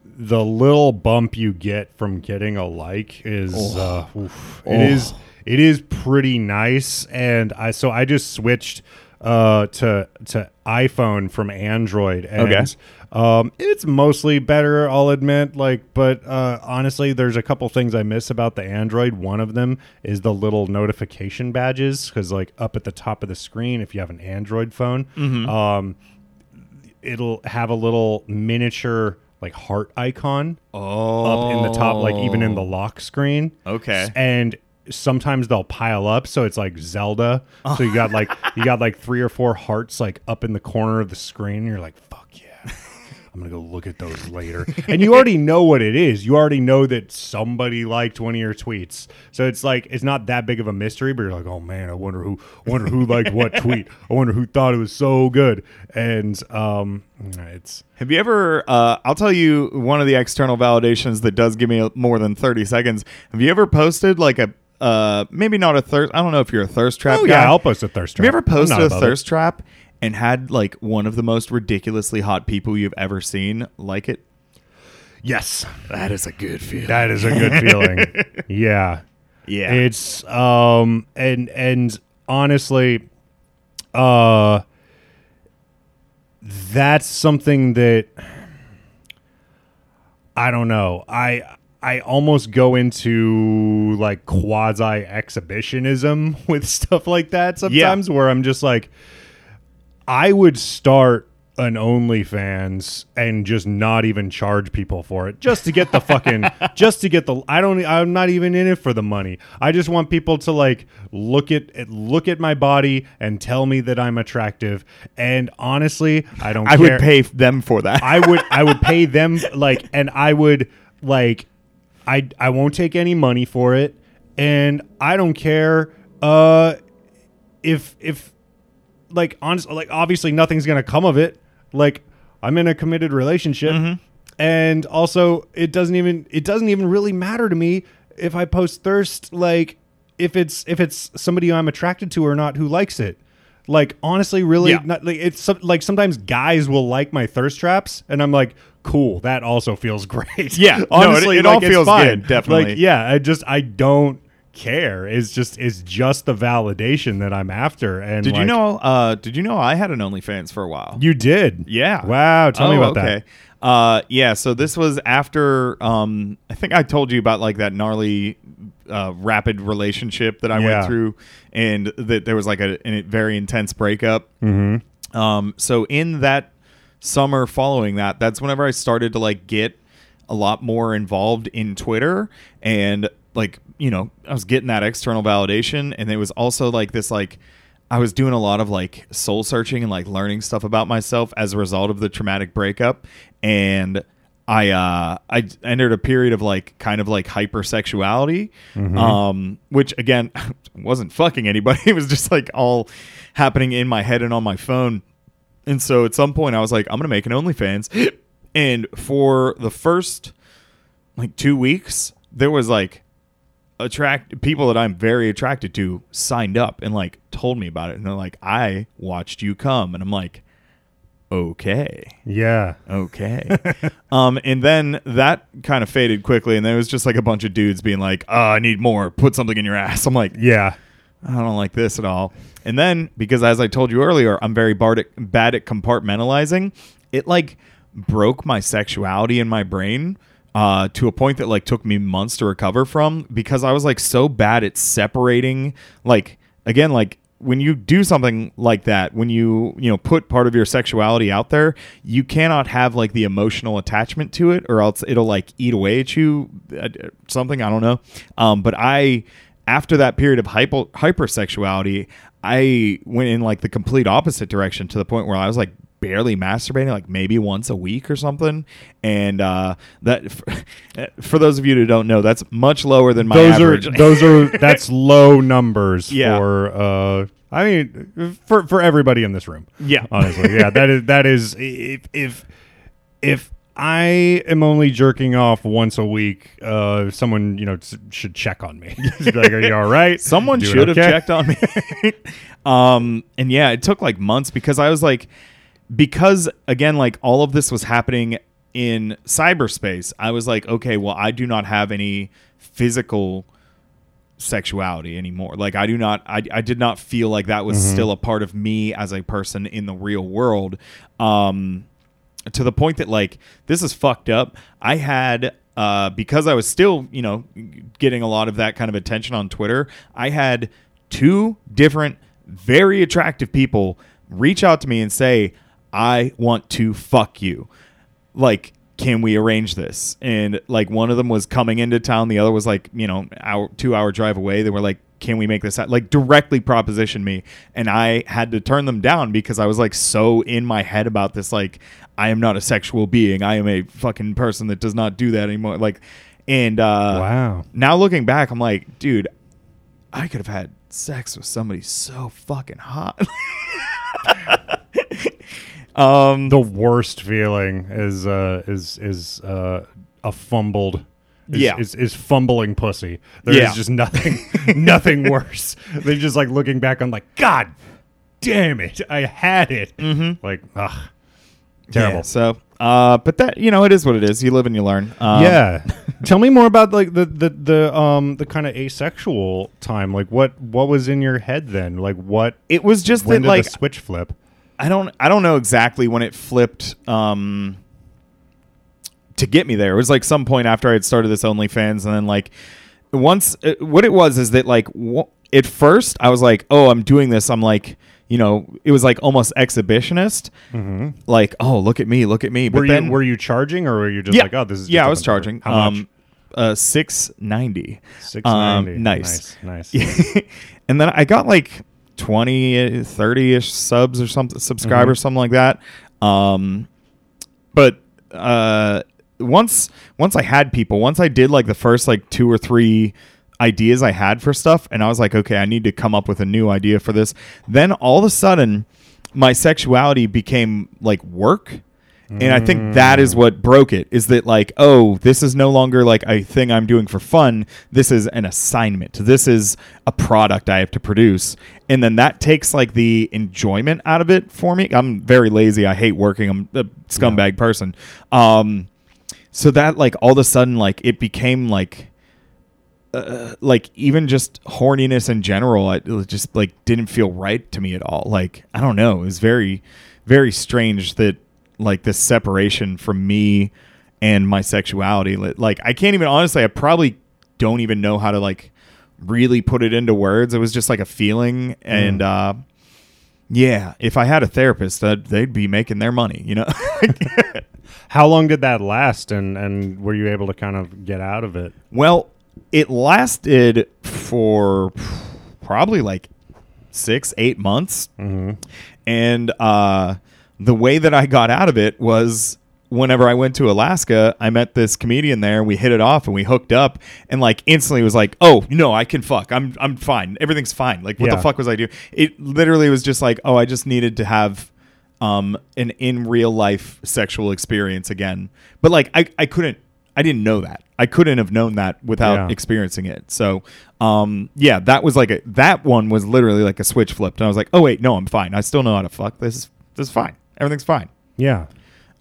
the little bump you get from getting a like is oh. uh, oof. Oh. it is it is pretty nice. And I so I just switched uh, to to iPhone from Android, and okay. um, it's mostly better, I'll admit. Like, but uh, honestly, there's a couple things I miss about the Android. One of them is the little notification badges, because like up at the top of the screen, if you have an Android phone, mm-hmm. um, it'll have a little miniature like heart icon oh. up in the top, like even in the lock screen. Okay, and sometimes they'll pile up, so it's like Zelda. Oh. So you got like you got like three or four hearts like up in the corner of the screen, and you're like, fuck yeah, I'm gonna go look at those later. And you already know what it is. You already know that somebody liked one of your tweets. So it's like it's not that big of a mystery, but you're like, oh man, I wonder who wonder who liked what tweet. I wonder who thought it was so good. And um it's have you ever uh I'll tell you one of the external validations that does give me more than thirty seconds. Have you ever posted like a Uh, maybe not a thirst. I don't know if you're a thirst trap. Oh yeah, guy. I'll post a thirst trap. Have you ever posted a thirst it. trap and had like one of the most ridiculously hot people you've ever seen like it? Yes, that is a good feeling. That is a good feeling. Yeah, yeah. It's um and and honestly, uh, that's something that I don't know. I. I almost go into like quasi exhibitionism with stuff like that sometimes, yeah. where I'm just like, I would start an OnlyFans and just not even charge people for it, just to get the fucking, just to get the. I don't. I'm not even in it for the money. I just want people to like look at look at my body and tell me that I'm attractive. And honestly, I don't. I care. would pay them for that. I would. I would pay them like, and I would like. I, I won't take any money for it, and I don't care uh, if if like honestly like obviously nothing's gonna come of it. Like I'm in a committed relationship, mm-hmm. and also it doesn't even it doesn't even really matter to me if I post thirst like if it's if it's somebody I'm attracted to or not who likes it. Like honestly, really, yeah. not, like it's like sometimes guys will like my thirst traps, and I'm like, cool, that also feels great. Yeah, honestly, no, it, it like, all it's feels fine. Good. Definitely, like, yeah. I just I don't care. It's just it's just the validation that I'm after. And did like, you know? Uh, did you know I had an OnlyFans for a while? You did, yeah. Wow, tell oh, me about okay. that. Uh, yeah. So this was after um, I think I told you about like that gnarly. Uh, rapid relationship that I yeah. went through, and that there was like a, a very intense breakup. Mm-hmm. Um, so in that summer following that, that's whenever I started to like get a lot more involved in Twitter, and like, you know, I was getting that external validation, and there was also like this like I was doing a lot of like soul searching and like learning stuff about myself as a result of the traumatic breakup. And I uh I entered a period of like kind of like hypersexuality, mm-hmm. um, which again wasn't fucking anybody. It was just like all happening in my head and on my phone. And so at some point I was like, I'm gonna make an OnlyFans. And for the first like two weeks, there was like attract people that I'm very attracted to signed up and like told me about it, and they're like, I watched you come, and I'm like, okay. Yeah. Okay. um, and then that kind of faded quickly, and there was just like a bunch of dudes being like, oh, I need more. Put something in your ass. I'm like, yeah, I don't like this at all. And then, because as I told you earlier, I'm very bad at, bad at compartmentalizing, it like broke my sexuality in my brain uh, to a point that like took me months to recover from, because I was like so bad at separating. Like, again, like, when you do something like that, when you, you know, put part of your sexuality out there, you cannot have like the emotional attachment to it, or else it'll like eat away at you, uh, something, I don't know. Um, but I after that period of hypo, hypersexuality, I went in like the complete opposite direction to the point where I was like barely masturbating, like maybe once a week or something. And uh, that, for those of you who don't know, that's much lower than my those average. Are, those are that's low numbers. Yeah. For uh, I mean, for for everybody in this room. Yeah, honestly, yeah. That is that is if if if. I am only jerking off once a week. Uh, someone, you know, should check on me. Like, are you all right? Someone Doing should okay? have checked on me. um, and yeah, it took like months because I was like, because again, like all of this was happening in cyberspace. I was like, okay, well, I do not have any physical sexuality anymore. Like I do not, I, I did not feel like that was mm-hmm. still a part of me as a person in the real world. Um, To the point that, like, this is fucked up. I had, uh, because I was still, you know, getting a lot of that kind of attention on Twitter, I had two different very attractive people reach out to me and say, I want to fuck you. Like, can we arrange this? And, like, one of them was coming into town. The other was, like, you know, hour, two hour drive away. They were like, can we make this out? Like directly proposition me. And I had to turn them down because I was like, so in my head about this. Like, I am not a sexual being. I am a fucking person that does not do that anymore. Like, and, uh, wow. Now looking back, I'm like, dude, I could have had sex with somebody so fucking hot. um, the worst feeling is, uh, is, is, uh, a fumbled Is, yeah, is, is fumbling pussy. There yeah. is just nothing, nothing worse than just like looking back on like, God damn it, I had it. Mm-hmm. Like, ugh, terrible. Yeah, so, uh, but that, you know, it is what it is. You live and you learn. Um, yeah. Tell me more about like the the the um the kind of asexual time. Like, what what was in your head then? Like, what it was just when that did like the switch flip. I don't I don't know exactly when it flipped. Um. To get me there. It was like some point after I had started this OnlyFans. And then like once it, what it was is that like w- at first I was like, oh, I'm doing this. I'm like, you know, it was like almost exhibitionist. Mm-hmm. Like, oh, look at me. Look at me. But were then you, were you charging or were you just yeah. like, oh, this is. Yeah, I was charging. How um, much? Uh, six ninety six ninety Um, nice. Nice. Nice. And then I got like twenty, thirty ish subs or something, subscribers, mm-hmm. something like that. Um, but, uh, Once once I had people, once I did like the first like two or three ideas I had for stuff, and I was like, okay, I need to come up with a new idea for this. Then all of a sudden, my sexuality became like work. And mm. I think that is what broke it, is that like, oh, this is no longer like a thing I'm doing for fun. This is an assignment. This is a product I have to produce. And then that takes like the enjoyment out of it for me. I'm very lazy. I hate working. I'm a scumbag yeah. person. Um So that like all of a sudden like it became like uh, like even just horniness in general, it just like didn't feel right to me at all. Like I don't know, it was very very strange that like this separation from me and my sexuality. Like I can't even honestly, I probably don't even know how to like really put it into words. It was just like a feeling, mm. and uh, yeah, if I had a therapist, uh, they'd be making their money, you know. How long did that last, and, and were you able to kind of get out of it? Well, it lasted for probably like six, eight months. Mm-hmm. And uh, the way that I got out of it was whenever I went to Alaska, I met this comedian there, and we hit it off, and we hooked up, and like instantly was like, oh, no, I can fuck. I'm I'm fine. Everything's fine. Like, what yeah. the fuck was I doing? It literally was just like, oh, I just needed to have... um an in real life sexual experience again, but like I, I couldn't I didn't know that I couldn't have known that without yeah. experiencing it. So um yeah that was like a that one was literally like a switch flipped, and I was like, oh wait, no, I'm fine. I still know how to fuck. This is this is fine. Everything's fine. Yeah.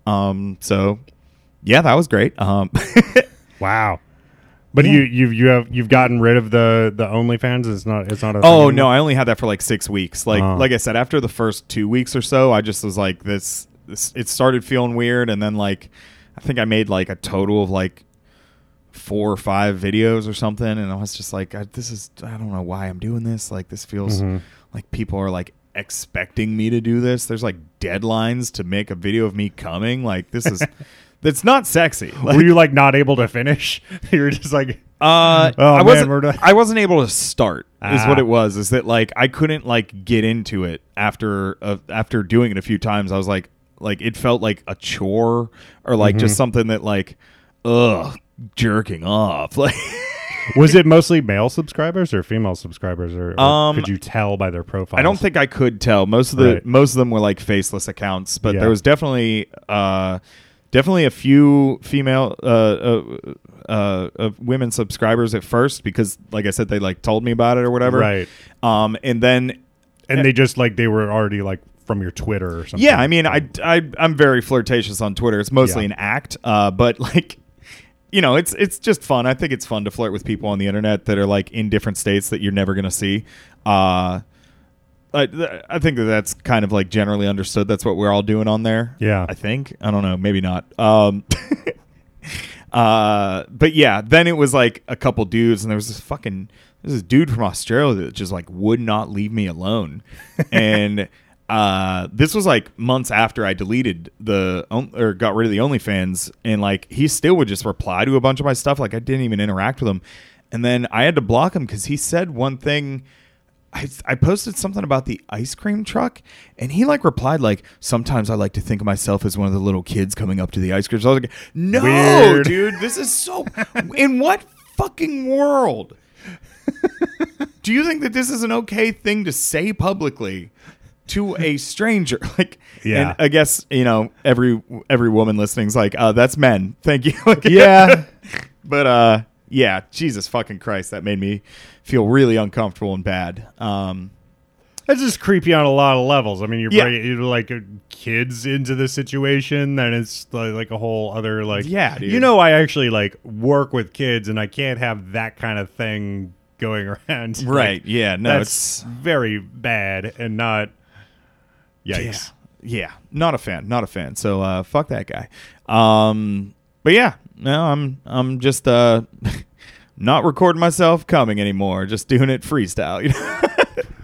Um so yeah, that was great. Um wow. But yeah. you you you have you've gotten rid of the the OnlyFans. It's not it's not. A oh thing. No, I only had that for like six weeks. Like uh. like I said, after the first two weeks or so, I just was like this, this. It started feeling weird, and then like I think I made like a total of like four or five videos or something, and I was just like, I, this is I don't know why I'm doing this. Like this feels mm-hmm. like people are like expecting me to do this. There's like deadlines to make a video of me coming. Like this is. That's not sexy. Like, were you like not able to finish? You were just like, uh, oh, I man, wasn't. We're done. I wasn't able to start. Ah. Is what it was. Is that like I couldn't like get into it after uh, after doing it a few times. I was like, like it felt like a chore or like mm-hmm. just something that like, ugh, jerking off. Like, was it mostly male subscribers or female subscribers, or, or um, could you tell by their profiles? I don't think I could tell. Most of the right. most of them were like faceless accounts, but yeah. there was definitely. Uh, Definitely a few female uh, uh, uh, uh, women subscribers at first because, like I said, they like told me about it or whatever. Right. Um, and then, and uh, they just like they were already like from your Twitter or something. Yeah, I mean, I, I I'm very flirtatious on Twitter. It's mostly yeah. an act, uh, but like, you know, it's it's just fun. I think it's fun to flirt with people on the internet that are like in different states that you're never gonna see. Uh, I, I think that that's kind of like generally understood. That's what we're all doing on there. Yeah. I think. I don't know. Maybe not. Um, uh, but yeah, then it was like a couple dudes, and there was this fucking this is dude from Australia that just like would not leave me alone. And uh, this was like months after I deleted the or got rid of the OnlyFans, and like he still would just reply to a bunch of my stuff. Like I didn't even interact with him. And then I had to block him because he said one thing. I, I posted something about the ice cream truck, and he like replied like, sometimes I like to think of myself as one of the little kids coming up to the ice cream. So I was like, no, Weird. dude, this is so, in what fucking world do you think that this is an okay thing to say publicly to a stranger? Like, yeah, and I guess, you know, every, every woman listening's like, uh, that's men. Thank you. Like, yeah. But, uh, yeah, Jesus fucking Christ, that made me feel really uncomfortable and bad. Um, That's just creepy on a lot of levels. I mean, you're, yeah. bringing, you're like kids into the situation, then it's like a whole other like. Yeah, dude. You know, I actually like work with kids, and I can't have that kind of thing going around. Right? Like, yeah. No, that's it's very bad and not. Yikes. Yeah. yeah. Not a fan. Not a fan. So uh, fuck that guy. Um, but yeah. No, I'm I'm just uh, not recording myself coming anymore. Just doing it freestyle, you know?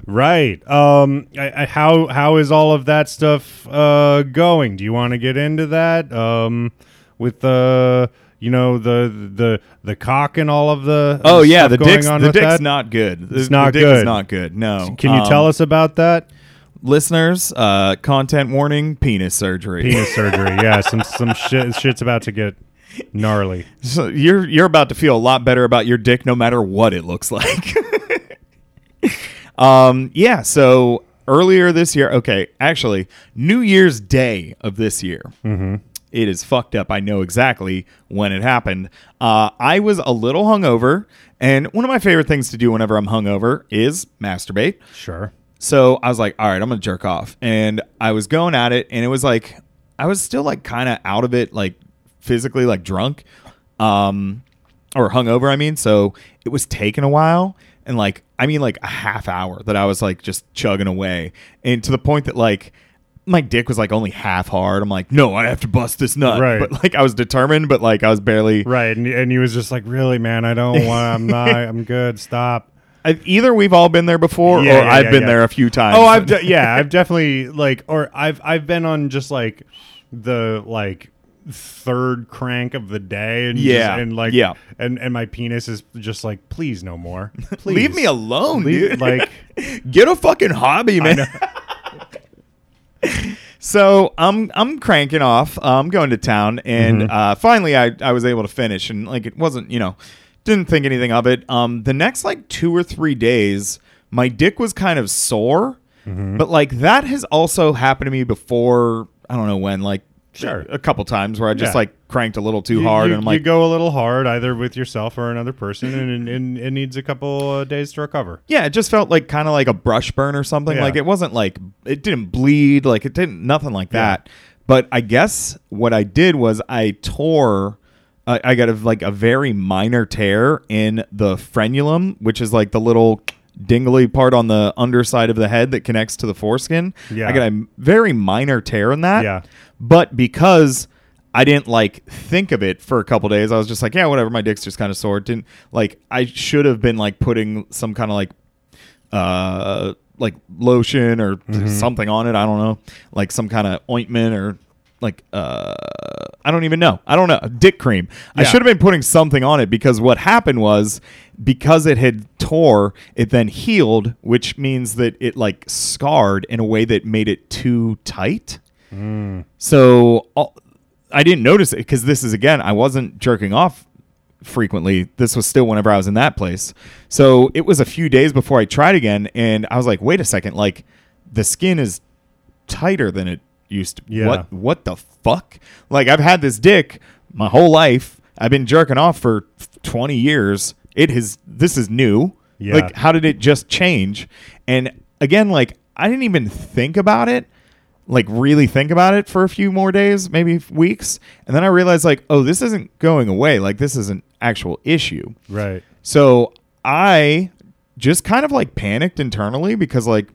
Right. Um. I, I, how how is all of that stuff uh going? Do you want to get into that? Um. With uh, you know the the the cock and all of the oh yeah the dick's the dick's that? not good. The, it's not the dick good. Is not good. No. Can you um, tell us about that? Listeners, uh, content warning: penis surgery. Penis surgery. Yeah. Some some shit shit's about to get. Gnarly. So you're you're about to feel a lot better about your dick, no matter what it looks like. um, yeah. So earlier this year, okay, actually, New Year's Day of this year. Mm-hmm. It is fucked up. I know exactly when it happened. Uh, I was a little hungover, and one of my favorite things to do whenever I'm hungover is masturbate. Sure. So I was like, all right, I'm gonna jerk off, and I was going at it, and it was like I was still like kind of out of it, like. Physically like drunk um or hungover I mean so it was taking a while and like I mean like a half hour that I was like just chugging away, and to the point that like my dick was like only half hard. I'm like, no, I have to bust this nut. Right. But like I was determined, but like I was barely right. And, and he was just like, really, man, I don't want I'm not I'm good, stop. I've, either we've all been there before yeah, or yeah, I've yeah, been yeah. there a few times. Oh, I've de- yeah I've definitely like or I've I've been on just like the like third crank of the day and yeah just, and like yeah and and my penis is just like, please, no more, please. Leave me alone, leave, dude. Like, get a fucking hobby, man. So i'm i'm cranking off, uh, I'm going to town, and mm-hmm. uh finally i i was able to finish, and like it wasn't, you know, didn't think anything of it. Um the next like two or three days my dick was kind of sore, mm-hmm. but like that has also happened to me before. I don't know when, like sure, a couple times where I just yeah. like cranked a little too you, hard, you, and I'm like, you go a little hard either with yourself or another person, and and it needs a couple uh, days to recover. Yeah, it just felt like kind of like a brush burn or something. Yeah. Like it wasn't like it didn't bleed, like it didn't nothing like that. Yeah. But I guess what I did was I tore. Uh, I got a, like a very minor tear in the frenulum, which is like the little dingly part on the underside of the head that connects to the foreskin. Yeah. I got a very minor tear in that. Yeah. But because I didn't like think of it for a couple days, I was just like, yeah, whatever. My dick's just kind of sore. Didn't like I should have been like putting some kind of like uh like lotion or mm-hmm. something on it. I don't know, like some kind of ointment or like, uh, I don't even know. I don't know. Dick cream. Yeah. I should have been putting something on it, because what happened was, because it had tore, it then healed, which means that it like scarred in a way that made it too tight. Mm. So all, I didn't notice it, because this is, again, I wasn't jerking off frequently. This was still whenever I was in that place. So it was a few days before I tried again. And I was like, wait a second. Like, the skin is tighter than it used to. Yeah. What what the fuck? Like, I've had this dick my whole life. I've been jerking off for twenty years. It has, this is new. Yeah. Like, how did it just change? And again, like, I didn't even think about it. Like, really think about it for a few more days, maybe weeks. And then I realized, like, oh, this isn't going away. Like, this is an actual issue. Right. So I just kind of like panicked internally, because like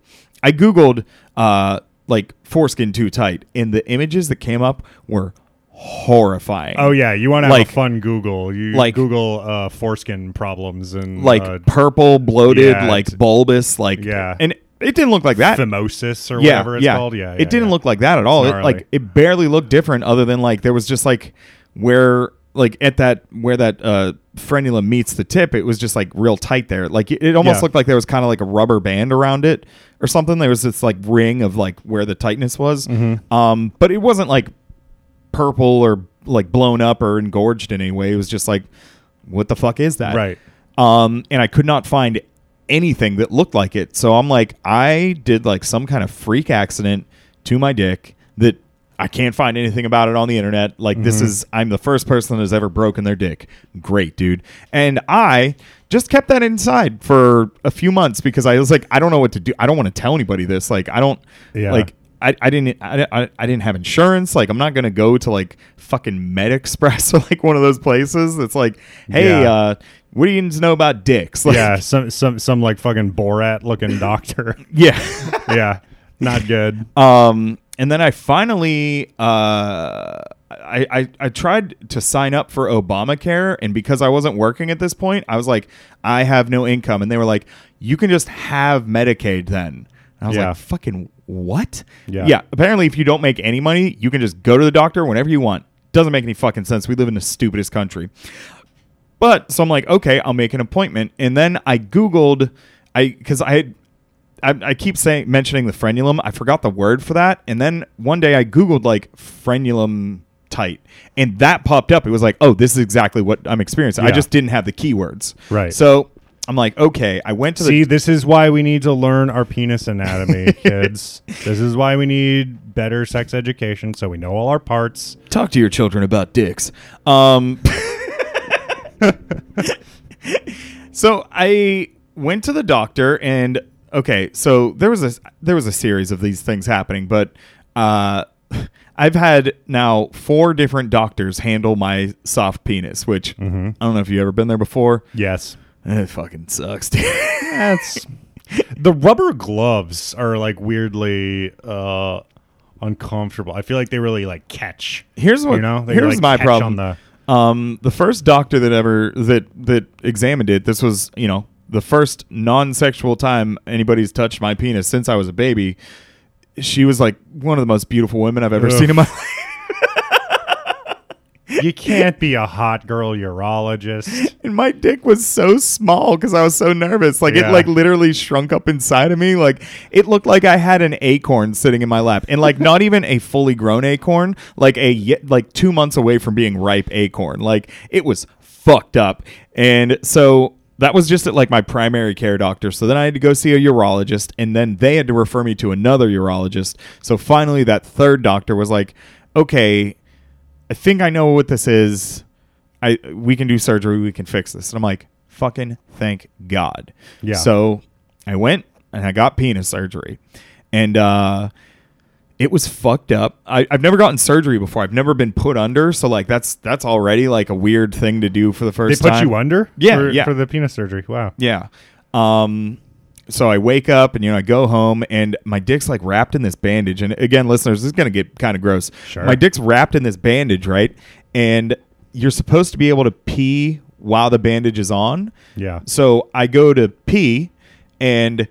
I Googled, uh, like foreskin too tight, and the images that came up were horrifying. Oh yeah, you want to have like a fun Google? You like Google uh, foreskin problems and like uh, purple, bloated, yeah, like bulbous, like yeah. And it didn't look like that. Phimosis or yeah, whatever it's yeah. called. Yeah, yeah, it didn't yeah. look like that at all. It, like it barely looked different, other than like there was just like where like at that where that uh, frenulum meets the tip, it was just like real tight there. Like it, it almost yeah. looked like there was kind of like a rubber band around it or something. There was this like ring of like where the tightness was. Mm-hmm. Um, but it wasn't like purple or like blown up or engorged in any way. It was just like, what the fuck is that? Right. Um, and I could not find anything that looked like it. So I'm like, I did like some kind of freak accident to my dick that I can't find anything about it on the internet. Like, mm-hmm. this is, I'm the first person that has ever broken their dick. Great, dude. And I just kept that inside for a few months, because I was like, I don't know what to do. I don't want to tell anybody this. Like, I don't, yeah. like, I, I didn't, I, I, I didn't have insurance. Like, I'm not going to go to like fucking MedExpress or like one of those places that's like, hey, yeah. uh, what do you need to know about dicks? Like, yeah. Some, some, some like fucking Borat looking doctor. yeah. yeah. Not good. Um, And then I finally, uh, I, I I tried to sign up for Obamacare, and because I wasn't working at this point, I was like, I have no income. And they were like, you can just have Medicaid then. And I was yeah. like, fucking what? Yeah. yeah. Apparently, if you don't make any money, you can just go to the doctor whenever you want. Doesn't make any fucking sense. We live in the stupidest country. But so I'm like, okay, I'll make an appointment. And then I Googled, I because I had. I, I keep saying mentioning the frenulum. I forgot the word for that. And then one day I Googled like frenulum tight, and that popped up. It was like, oh, this is exactly what I'm experiencing. Yeah. I just didn't have the keywords. Right. So I'm like, okay, I went to the... See, t- this is why we need to learn our penis anatomy, kids. This is why we need better sex education, so we know all our parts. Talk to your children about dicks. Um, so I went to the doctor, and... Okay, so there was a there was a series of these things happening, but uh, I've had now four different doctors handle my soft penis, which mm-hmm. I don't know if you've ever been there before. Yes, it fucking sucks. That's the rubber gloves are like weirdly uh, uncomfortable. I feel like they really like catch. Here's what you know. They here's like my catch problem. On the um, the first doctor that ever that that examined it. This was you know. the first non-sexual time anybody's touched my penis since I was a baby. She was like one of the most beautiful women I've ever Ugh. seen in my life. You can't be a hot girl urologist. And my dick was so small because I was so nervous. Like yeah. it like literally shrunk up inside of me. Like it looked like I had an acorn sitting in my lap, and like not even a fully grown acorn, like a like two months away from being ripe acorn. Like it was fucked up. And so that was just at like my primary care doctor. So then I had to go see a urologist, and then they had to refer me to another urologist. So finally that third doctor was like, okay, I think I know what this is. I, we can do surgery. We can fix this. And I'm like, fucking thank God. Yeah. So I went and I got penis surgery, and, uh, it was fucked up. I, I've never gotten surgery before. I've never been put under. So like that's that's already like a weird thing to do for the first time. They put time. you under? Yeah for, yeah. for the penis surgery. Wow. Yeah. Um, so I wake up and, you know, I go home, and my dick's like wrapped in this bandage. And again, listeners, this is going to get kind of gross. Sure. My dick's wrapped in this bandage, right? And you're supposed to be able to pee while the bandage is on. Yeah. So I go to pee, and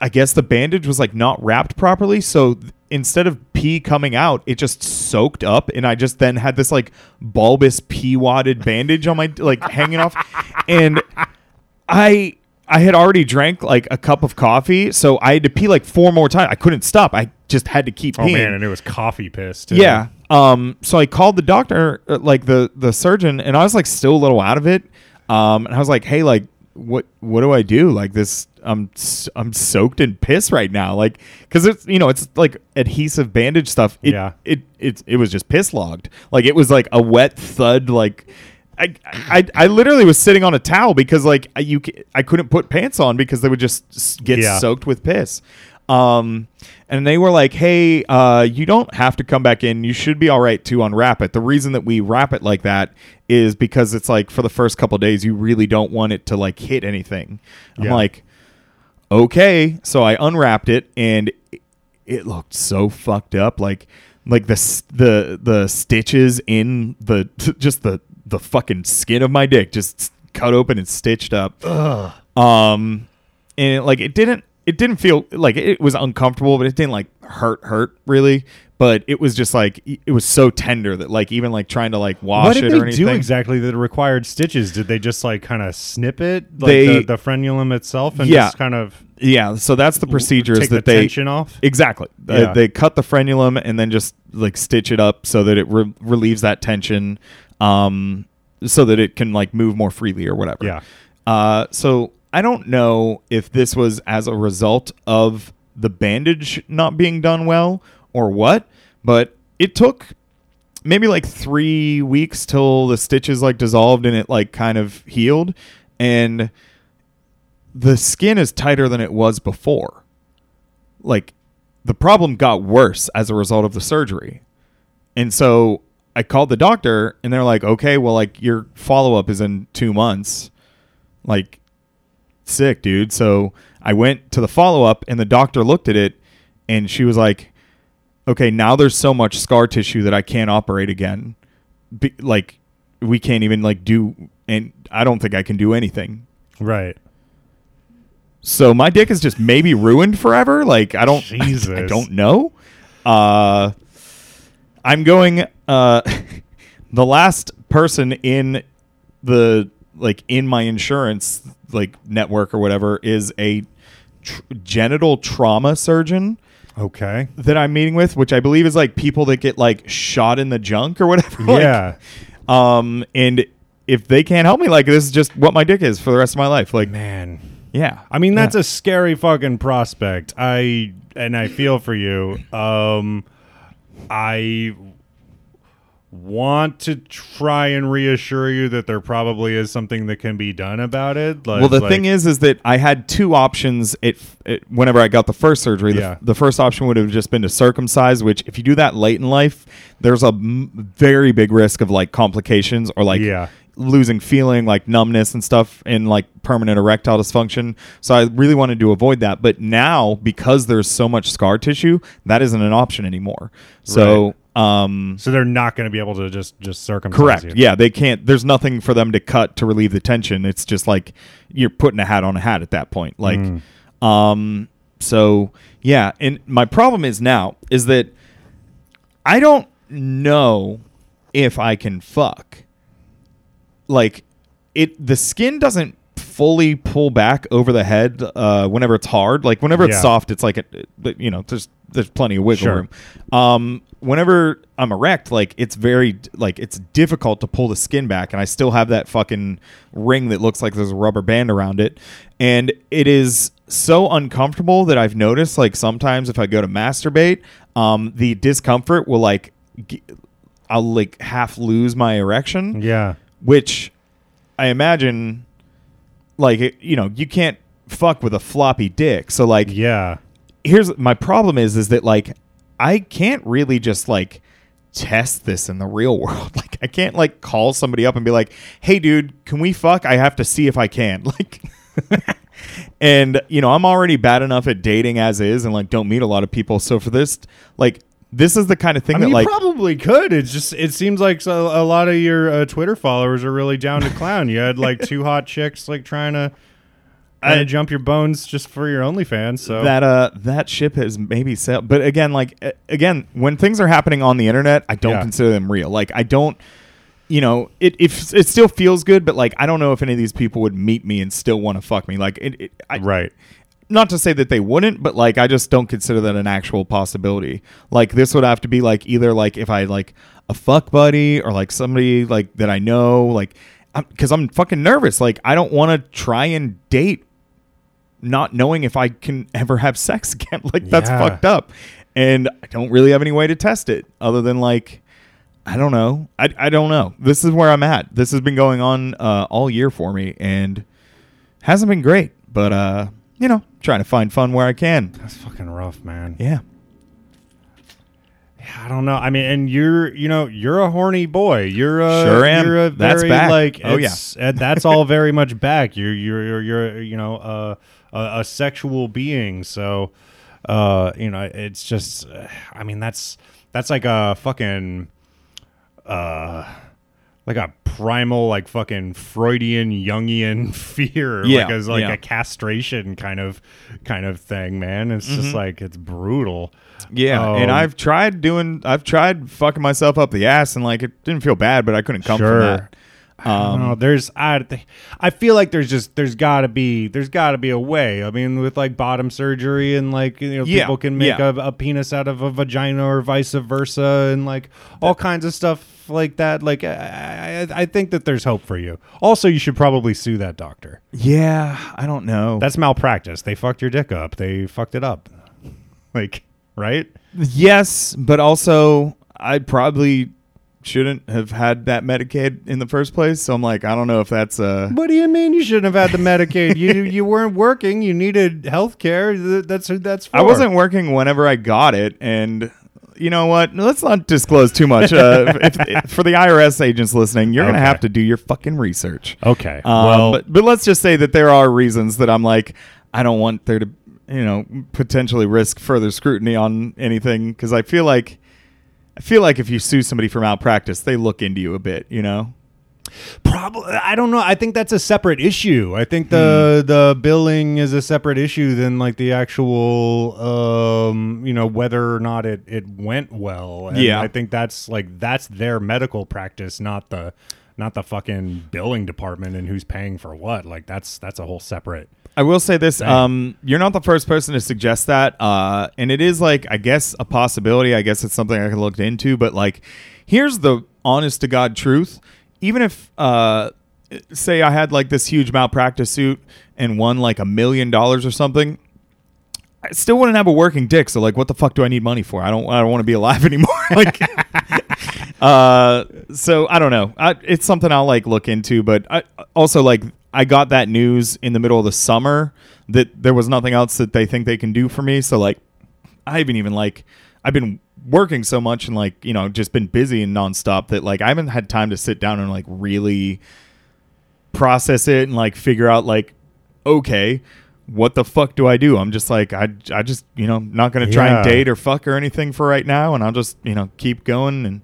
I guess the bandage was like not wrapped properly. So... Th- Instead of pee coming out, it just soaked up, and I just then had this like bulbous pee wadded bandage on my like hanging off, and I I had already drank like a cup of coffee, so I had to pee like four more times. I couldn't stop. I just had to keep. Oh peeing. Man, and it was coffee piss too. Yeah. Um. So I called the doctor, like the the surgeon, and I was like still a little out of it. Um. And I was like, hey, like. What what do I do? Like this, I'm I'm soaked in piss right now. Like, because it's you know it's like adhesive bandage stuff. It, yeah. It it it was just piss logged. Like it was like a wet thud. Like, I I I literally was sitting on a towel because like I, you I couldn't put pants on because they would just get yeah. soaked with piss. Um, and they were like, hey, uh, you don't have to come back in. You should be all right to unwrap it. The reason that we wrap it like that is because it's like for the first couple of days, you really don't want it to like hit anything. Yeah. I'm like, okay. So I unwrapped it and it, it looked so fucked up. Like, like the, the, the stitches in the, t- just the, the fucking skin of my dick, just cut open and stitched up. Ugh. Um, and it, like, it didn't. It didn't feel like it was uncomfortable, but it didn't like hurt, hurt really. But it was just like it was so tender that like even like trying to like wash it or anything. What did they do exactly that required stitches? Did they just like kind of snip it, like they, the, the frenulum itself, and yeah, just kind of yeah. So that's the procedure is that the they tension off exactly. Yeah. Uh, they cut the frenulum and then just like stitch it up so that it re- relieves that tension, um, so that it can like move more freely or whatever. Yeah. Uh, so. I don't know if this was as a result of the bandage not being done well or what, but it took maybe like three weeks till the stitches like dissolved and it like kind of healed. And the skin is tighter than it was before. Like the problem got worse as a result of the surgery. And so I called the doctor and they're like, okay, well, like your follow-up is in two months. Like, sick, dude. So I went to the follow-up and the doctor looked at it and she was like, okay, now there's so much scar tissue that I can't operate again. Be- like we can't even like do, and I don't think I can do anything. Right. So my dick is just maybe ruined forever. Like I don't, Jesus. I, I don't know. Uh, I'm going, uh, the last person in the, like in my insurance, like network or whatever is a tr- genital trauma surgeon. Okay. That I'm meeting with, which I believe is like people that get like shot in the junk or whatever. Yeah. Like, um, and if they can't help me, like this is just what my dick is for the rest of my life. Like, man. Yeah. I mean, that's yeah. a scary fucking prospect. I, and I feel for you. Um, I want to try and reassure you that there probably is something that can be done about it. Like, well, the like, thing is, is that I had two options. It, it whenever I got the first surgery, yeah. the, the first option would have just been to circumcise, which if you do that late in life, there's a m- very big risk of like complications or like yeah. losing feeling, like numbness and stuff, and like permanent erectile dysfunction. So I really wanted to avoid that. But now, because there's so much scar tissue, that isn't an option anymore. So. Right. Um, so they're not going to be able to just, just circumcise correct. You. Yeah, they can't. There's nothing for them to cut to relieve the tension. It's just like you're putting a hat on a hat at that point. Like, mm. um, so yeah. And my problem is now is that I don't know if I can fuck. Like it, the skin doesn't fully pull back over the head uh, whenever it's hard. Like whenever it's yeah. soft, it's like a, you know, there's there's plenty of wiggle sure. room. Um, whenever I'm erect, like it's very like it's difficult to pull the skin back, and I still have that fucking ring that looks like there's a rubber band around it, and it is so uncomfortable that I've noticed like sometimes if I go to masturbate, um, the discomfort will like g- I'll like half lose my erection. Yeah, which I imagine like it, you know you can't fuck with a floppy dick, so like yeah. Here's my problem is is that like. I can't really just like test this in the real world. Like I can't like call somebody up and be like, hey dude, can we fuck? I have to see if I can. Like, and you know, I'm already bad enough at dating as is and like don't meet a lot of people. So for this, like this is the kind of thing I mean, that you like probably could. It's just, it seems like a, a lot of your uh, Twitter followers are really down to clown. You had like two hot chicks like trying to I to jump your bones just for your OnlyFans. So that uh, that ship has maybe sailed. But again, like again, when things are happening on the internet, I don't yeah. consider them real. Like I don't, you know, it if it still feels good, but like I don't know if any of these people would meet me and still want to fuck me. Like it, it I, right. Not to say that they wouldn't, but like I just don't consider that an actual possibility. Like this would have to be like either like if I like a fuck buddy or like somebody like that I know, like because I'm, I'm fucking nervous. Like I don't want to try and date not knowing if I can ever have sex again. Like that's yeah. fucked up, and I don't really have any way to test it other than like I don't know. I I don't know. This is where I'm at. This has been going on uh, all year for me and hasn't been great, but uh. You know, trying to find fun where I can. That's fucking rough, man. Yeah. Yeah, I don't know. I mean, and you're, you know, you're a horny boy. You're a, sure am. You're a very, that's back. Like, oh yeah, uh, that's all very much back. You're, you're, you're, you're you know, uh, a, a sexual being. So, uh, you know, it's just, uh, I mean, that's that's like a fucking, uh, like a primal, like fucking Freudian, Jungian fear, yeah, like as like yeah. a castration kind of, kind of thing, man. It's mm-hmm. just like it's brutal. Yeah, um, and I've tried doing, I've tried fucking myself up the ass, and like it didn't feel bad, but I couldn't come sure. from that. Um, I know, there's, I, I feel like there's just, there's gotta be, there's gotta be a way. I mean, with like bottom surgery and like, you know, yeah, people can make yeah. a, a penis out of a vagina or vice versa and like all kinds of stuff like that. Like, I, I, I think that there's hope for you. Also, you should probably sue that doctor. Yeah. I don't know. That's malpractice. They fucked your dick up. They fucked it up. Like, right? Yes. But also I probably shouldn't have had that Medicaid in the first place. So I'm like, I don't know if that's a... What do you mean you shouldn't have had the Medicaid? you you weren't working. You needed health care. That's who that's for. I wasn't working whenever I got it. And you know what? Let's not disclose too much. Uh, if, if, for the I R S agents listening, you're okay. going to have to do your fucking research. Okay. Um, well, but, but let's just say that there are reasons that I'm like, I don't want there to, you know, potentially risk further scrutiny on anything. Because I feel like I feel like if you sue somebody for malpractice, they look into you a bit, you know? Probably. I don't know. I think that's a separate issue. I think the, mm. the billing is a separate issue than like the actual, um, you know, whether or not it, it went well. And yeah. I think that's like, that's their medical practice, not the, not the fucking billing department and who's paying for what. Like that's, that's a whole separate. I will say this. Um, you're not the first person to suggest that. Uh, and it is like, I guess, a possibility. I guess it's something I can look into. But like, here's the honest to God truth. Even if, uh, say, I had like this huge malpractice suit and won like a million dollars or something, I still wouldn't have a working dick. So like, what the fuck do I need money for? I don't I don't want to be alive anymore. Like, uh, so I don't know. I, it's something I'll like look into. But I, also like, I got that news in the middle of the summer that there was nothing else that they think they can do for me. So like, I haven't even like, I've been working so much and like, you know, just been busy and nonstop that like, I haven't had time to sit down and like really process it and like figure out like, okay, what the fuck do I do? I'm just like, I, I just, you know, not going to try yeah. and date or fuck or anything for right now. And I'll just, you know, keep going. And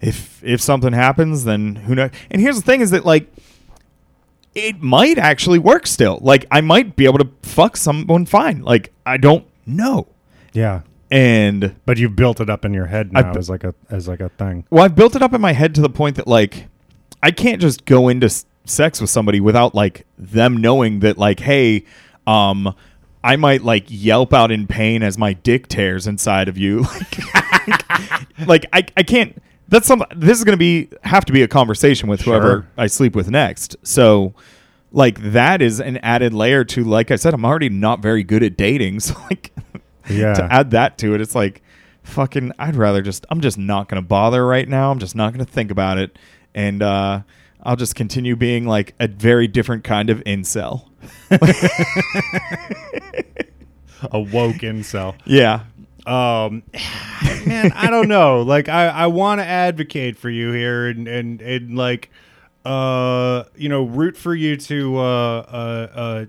if, if something happens, then who knows? And here's the thing is that like, it might actually work still. Like, I might be able to fuck someone fine. Like, I don't know. Yeah. And... But you've built it up in your head now bu- as, like a, as like a thing. Well, I've built it up in my head to the point that, like, I can't just go into s- sex with somebody without, like, them knowing that, like, hey, um, I might, like, yelp out in pain as my dick tears inside of you. like, like, I, I can't... That's some. This is going to be have to be a conversation with whoever sure. I sleep with next. So, like that is an added layer to. Like I said, I'm already not very good at dating. So, like, yeah. to add that to it, it's like, fucking. I'd rather just. I'm just not going to bother right now. I'm just not going to think about it, and uh, I'll just continue being like a very different kind of incel, a woke incel. Yeah. Um, man, I don't know. Like, I, I want to advocate for you here and, and, and like, uh, you know, root for you to, uh, uh, uh,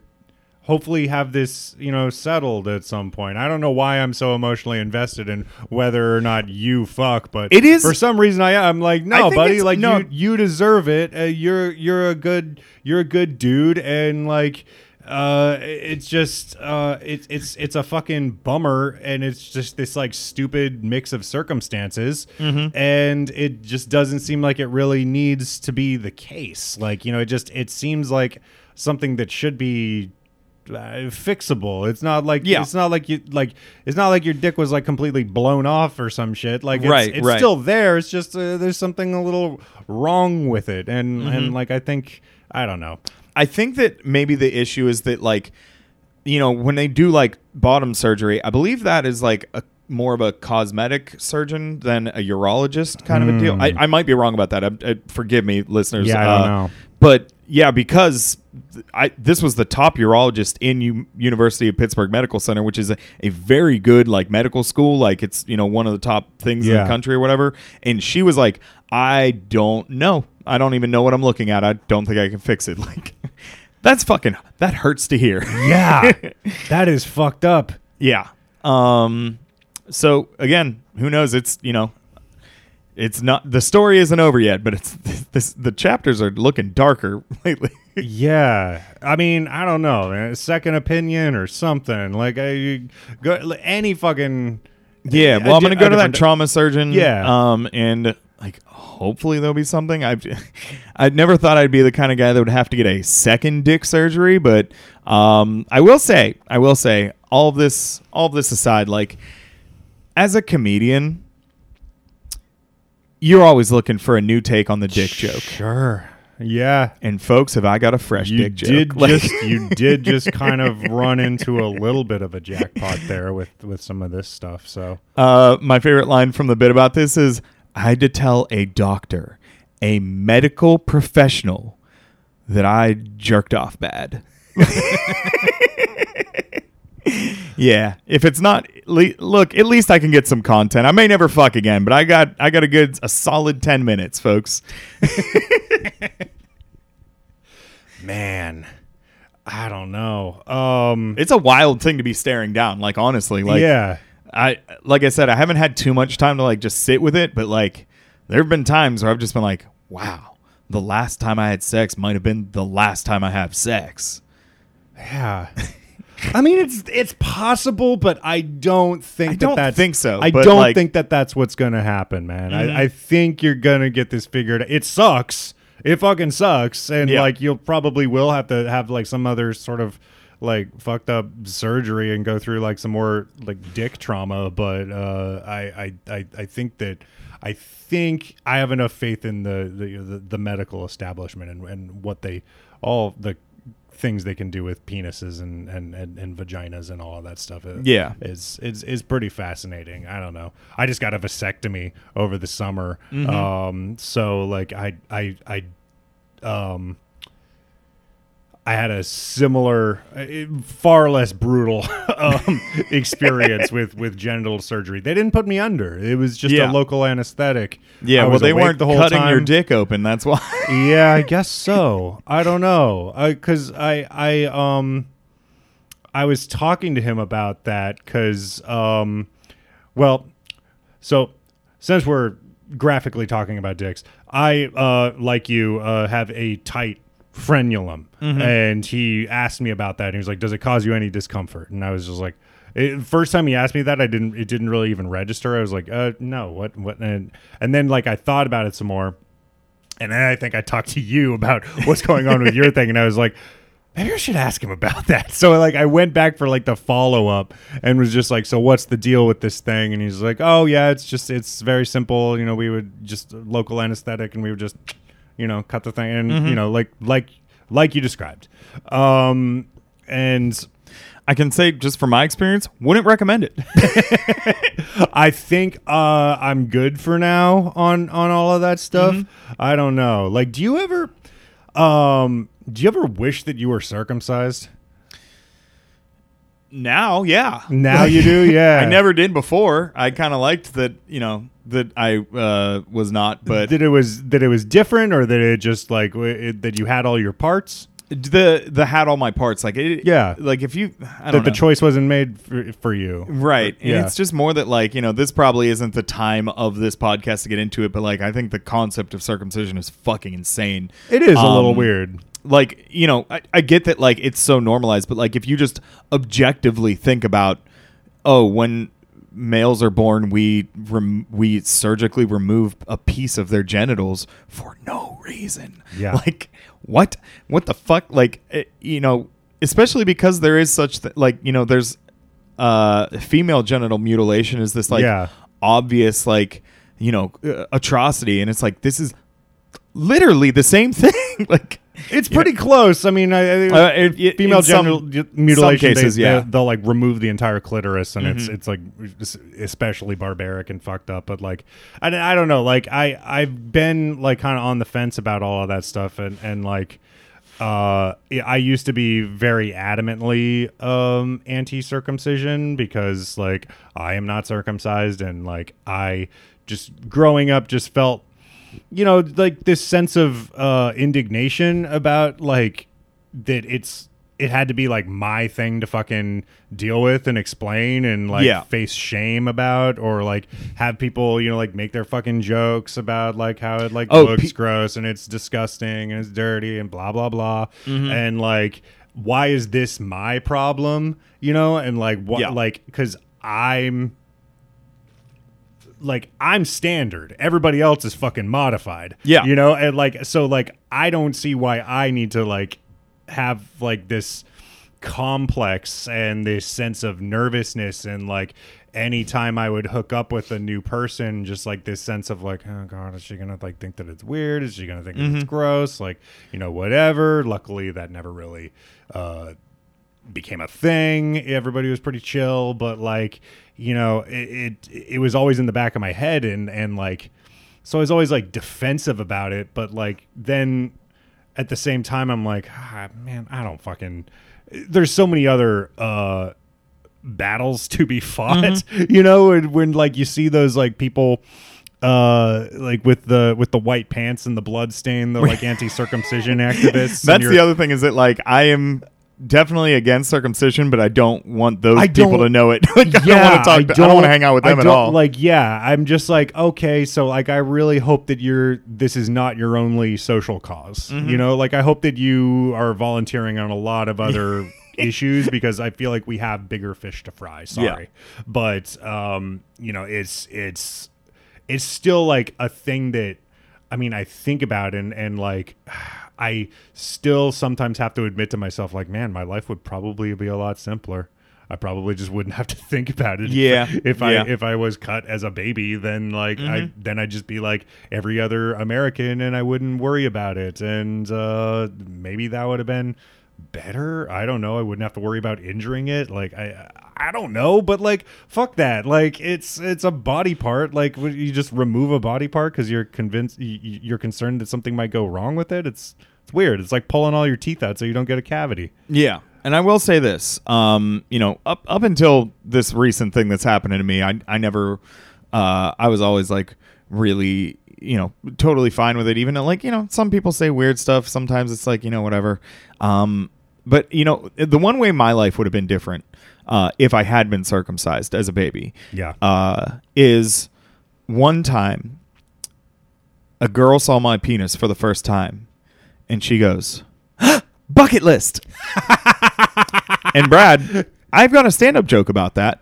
hopefully have this, you know, settled at some point. I don't know why I'm so emotionally invested in whether or not you fuck, but it is for some reason I am. I'm like, no, buddy, like no. you, you deserve it. Uh, you're, you're a good, you're a good dude. And like, Uh, it's just uh, it's it's it's a fucking bummer, and it's just this like stupid mix of circumstances, mm-hmm. and it just doesn't seem like it really needs to be the case. Like, you know, it just it seems like something that should be Uh, fixable. It's not like yeah. it's not like you like it's not like your dick was like completely blown off or some shit. Like it's, right, it's right. still there. It's just uh, there's something a little wrong with it, and mm-hmm. and like I think I don't know. I think that maybe the issue is that, like, you know, when they do like bottom surgery, I believe that is like a more of a cosmetic surgeon than a urologist kind mm. of a deal. I, I might be wrong about that. I, I, forgive me, listeners. Yeah, I don't uh, know. But yeah, because I, this was the top urologist in U- University of Pittsburgh Medical Center, which is a, a very good like medical school. Like it's, you know, one of the top things yeah. in the country or whatever. And she was like, I don't know. I don't even know what I'm looking at. I don't think I can fix it. Like that's fucking, that hurts to hear. Yeah. That is fucked up. Yeah. Um, so again, who knows? It's, you know, it's not, the story isn't over yet, but it's this, the chapters are looking darker lately. Yeah. I mean, I don't know, man. Second opinion or something. Like I, go, any fucking yeah. Well, I'm gonna go to that trauma surgeon. Yeah. Um, and like hopefully there'll be something. I've I never thought I'd be the kind of guy that would have to get a second dick surgery, but um, I will say, I will say, all of this, all of this aside, like as a comedian, you're always looking for a new take on the dick joke. Sure. Yeah. And folks, have I got a fresh you dick did joke? Just, like, you did just kind of run into a little bit of a jackpot there with, with some of this stuff. So, uh, my favorite line from the bit about this is, I had to tell a doctor, a medical professional, that I jerked off bad. Yeah, if it's not, le- look, at least I can get some content. I may never fuck again, but I got I got a good, a solid ten minutes, folks. Man, I don't know. Um, it's a wild thing to be staring down, like, honestly. Like, yeah. I, like I said, I haven't had too much time to, like, just sit with it, but, like, there have been times where I've just been like, wow, the last time I had sex might have been the last time I have sex. Yeah. I mean, it's it's possible, but I don't think I that don't that's, think so. I don't like, think that that's what's going to happen, man. Mm-hmm. I, I think you're going to get this figured out. It sucks. It fucking sucks. And yeah. like, you'll probably will have to have like some other sort of like fucked up surgery and go through like some more like dick trauma. But uh, I, I, I, I think that I think I have enough faith in the, the, the, the medical establishment and, and what they all the. things they can do with penises and, and, and, and vaginas and all of that stuff. It, yeah. It's, it's, it's pretty fascinating. I don't know. I just got a vasectomy over the summer. Mm-hmm. Um, so like I, I, I, um, I had a similar, far less brutal um, experience with, with genital surgery. They didn't put me under. It was just yeah. a local anesthetic. Yeah, I well, they weren't the whole cutting time. Your dick open. That's why. Yeah, I guess so. I don't know, because I, I, I, um, I was talking to him about that because, um, well, so since we're graphically talking about dicks, I, uh, like you, uh, have a tight frenulum, mm-hmm. and he asked me about that, and he was like, does it cause you any discomfort? And I was just like, it, first time he asked me that, I didn't it didn't really even register. I was like, uh no, what what and, and then like I thought about it some more, and then I think I talked to you about what's going on with your thing, and I was like, maybe I should ask him about that. So like I went back for like the follow-up and was just like, so what's the deal with this thing? And he's like, oh yeah, it's just it's very simple, you know, we would just local anesthetic, and we would just, you know, cut the thing, and mm-hmm. you know, like like like you described. Um, and I can say, just from my experience, wouldn't recommend it. I think uh, I'm good for now on on all of that stuff. Mm-hmm. I don't know. Like, do you ever, um, do you ever wish that you were circumcised? Now, yeah. Now you do, yeah. I never did before. I kind of liked that, you know, that I uh, was not, but that it was that it was different, or that it just like it, that you had all your parts. The the had all my parts, like it, yeah, like if you I don't that know. The choice wasn't made for, for you, right? But, yeah. It's just more that, like, you know, this probably isn't the time of this podcast to get into it, but like I think the concept of circumcision is fucking insane. It is um, a little weird. like, you know, I, I get that, like, it's so normalized, but, like, if you just objectively think about, oh, when males are born, we rem- we surgically remove a piece of their genitals for no reason. Yeah. Like, what? What the fuck? Like, it, you know, especially because there is such, th- like, you know, there's uh, female genital mutilation is this, like, yeah. obvious, like, you know, uh, atrocity. And it's like, this is literally the same thing. Like, it's pretty yeah. close. I mean, I, I, uh, it, female genital mutilation cases, they, yeah. they, they'll like remove the entire clitoris, and mm-hmm. it's it's like it's especially barbaric and fucked up. But like, I, I don't know. Like, I I've been like kind of on the fence about all of that stuff, and and like, uh, I used to be very adamantly um anti-circumcision because like I am not circumcised, and like I just growing up just felt. You know, like this sense of uh, indignation about like that it's it had to be like my thing to fucking deal with and explain and like yeah. face shame about, or like have people, you know, like make their fucking jokes about like how it like oh, looks pe- gross and it's disgusting and it's dirty and blah, blah, blah. Mm-hmm. And like, why is this my problem? You know, and like what yeah. like because I'm. Like I'm standard. Everybody else is fucking modified. Yeah. You know, and like so like I don't see why I need to like have like this complex and this sense of nervousness and like anytime I would hook up with a new person, just like this sense of like, oh God, is she gonna like think that it's weird? Is she gonna think mm-hmm. that it's gross? Like, you know, whatever. Luckily that never really uh became a thing. Everybody was pretty chill, but like you know, it, it it was always in the back of my head, and and like, so I was always like defensive about it. But like, then at the same time, I'm like, ah, man, I don't fucking. There's so many other uh, battles to be fought, mm-hmm. you know. And when like you see those like people, uh, like with the with the white pants and the blood stain, the like anti-circumcision activists. That's the other thing is that like I am. Definitely against circumcision, but I don't want those people to know it. Like, yeah, I don't want to talk. I don't, I don't want to hang out with them at all. Like, yeah, I'm just like, okay, so like, I really hope that you're. This is not your only social cause. Mm-hmm. You know, like I hope that you are volunteering on a lot of other issues because I feel like we have bigger fish to fry. Sorry, yeah. but um, you know, it's it's it's still like a thing that I mean, I think about and and like. I still sometimes have to admit to myself, like, man, my life would probably be a lot simpler. I probably just wouldn't have to think about it. Yeah. If I yeah. if I was cut as a baby, then like mm-hmm. I then I'd just be like every other American, and I wouldn't worry about it. And uh, maybe that would have been better. I don't know. I wouldn't have to worry about injuring it. Like I I don't know, but like fuck that. Like it's it's a body part. Like you just remove a body part because you're convinced you're concerned that something might go wrong with it. It's weird. It's like pulling all your teeth out so you don't get a cavity. Yeah. And I will say this, um, you know, up up until this recent thing that's happening to me, I I never, uh, I was always like really, you know, totally fine with it. Even though, like, you know, some people say weird stuff. Sometimes it's like, you know, whatever. Um, but, you know, the one way my life would have been different uh, if I had been circumcised as a baby. Yeah. Uh, is one time a girl saw my penis for the first time. And she goes, bucket list. And Brad, I've got a stand-up joke about that.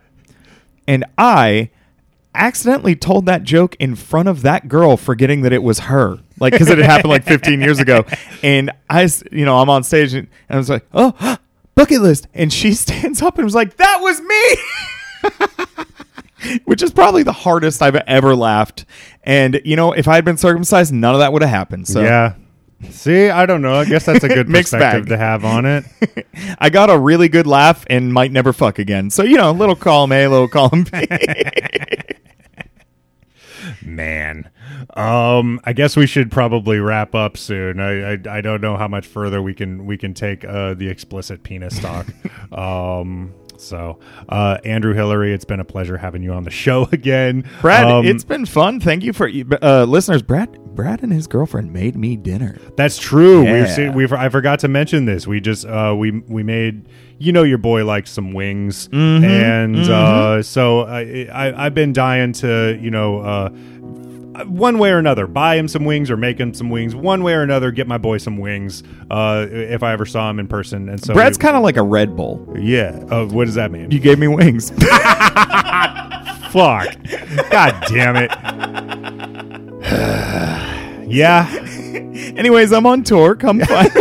And I accidentally told that joke in front of that girl, forgetting that it was her. Like, because it had happened like fifteen years ago. And I, you know, I'm on stage and I was like, oh, bucket list. And she stands up and was like, that was me. Which is probably the hardest I've ever laughed. And, you know, if I had been circumcised, none of that would have happened. So yeah. See, I don't know. I guess that's a good perspective to have on it. I got a really good laugh and might never fuck again. So, you know, little column A, little column B. Man. Um, I guess we should probably wrap up soon. I, I I don't know how much further we can we can take uh, the explicit penis talk. um So, uh, Andrew Hillary, it's been a pleasure having you on the show again. Brad, um, it's been fun. Thank you for uh, listeners. Brad Brad and his girlfriend made me dinner. That's true. Yeah. We've seen, we've, I forgot to mention this. We just uh, we we made, you know, your boy likes some wings. Mm-hmm. And mm-hmm. Uh, so I, I, I've been dying to, you know, uh, one way or another, buy him some wings or make him some wings. One way or another, get my boy some wings uh, if I ever saw him in person. And so Brad's kind of like a Red Bull. Yeah. Uh, what does that mean? You gave me wings. Fuck. God damn it. Yeah. Anyways, I'm on tour. Come find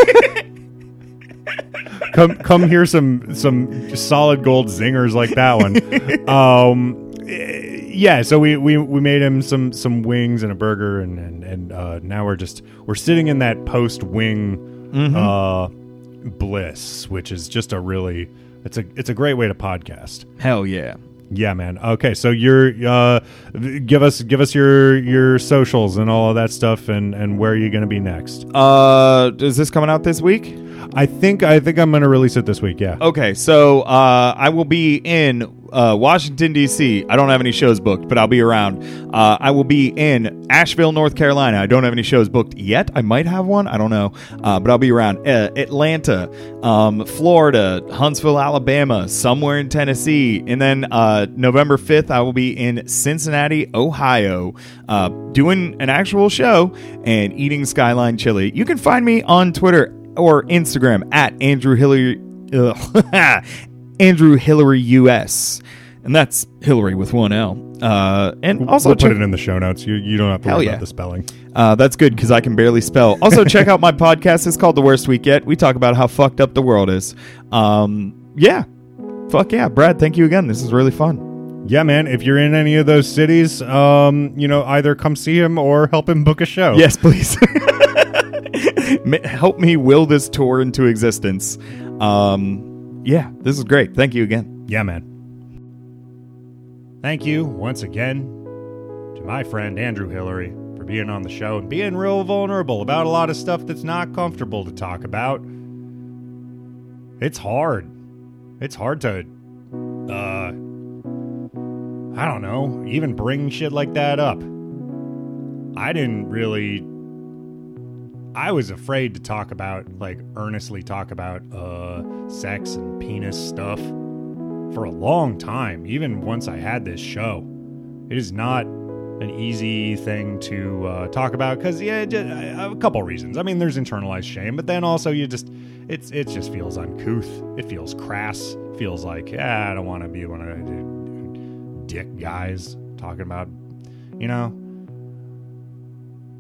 Come, come hear some some solid gold zingers like that one. Um, yeah, so we, we, we made him some, some wings and a burger, and and, and uh, now we're just we're sitting in that post wing mm-hmm. uh, bliss, which is just a really it's a it's a great way to podcast. Hell yeah, yeah, man. Okay, so you're uh, give us give us your your socials and all of that stuff, and, and where are you going to be next? Uh, is this coming out this week? I think I think I'm going to release it this week, yeah. Okay, so uh, I will be in uh, Washington, D C I don't have any shows booked, but I'll be around. Uh, I will be in Asheville, North Carolina. I don't have any shows booked yet. I might have one. I don't know. Uh, but I'll be around. Uh, Atlanta, um, Florida, Huntsville, Alabama, somewhere in Tennessee. And then uh, November fifth, I will be in Cincinnati, Ohio, uh, doing an actual show and eating Skyline Chili. You can find me on Twitter or Instagram at Andrew Hillary, uh, Andrew Hillary U S, and that's Hillary with one L. Uh, and also we'll put it in the show notes. You you don't have to worry yeah. about the spelling. Uh, that's good because I can barely spell. Also, check out my podcast. It's called The Worst Week Yet. We talk about how fucked up the world is. Um, yeah, fuck yeah, Brad. Thank you again. This is really fun. Yeah, man. If you're in any of those cities, um, you know, either come see him or help him book a show. Yes, please. Help me will this tour into existence. Um, yeah, this is great. Thank you again. Yeah, man. Thank you once again to my friend Andrew Hillary for being on the show and being real vulnerable about a lot of stuff that's not comfortable to talk about. It's hard. It's hard to, uh, I don't know, even bring shit like that up. I didn't really... I was afraid to talk about, like, earnestly talk about uh, sex and penis stuff for a long time, even once I had this show. It is not an easy thing to uh, talk about because, yeah, just, uh, a couple reasons. I mean, there's internalized shame, but then also you just, it's it just feels uncouth. It feels crass. It feels like, yeah, I don't want to be one of the dick guys talking about, you know.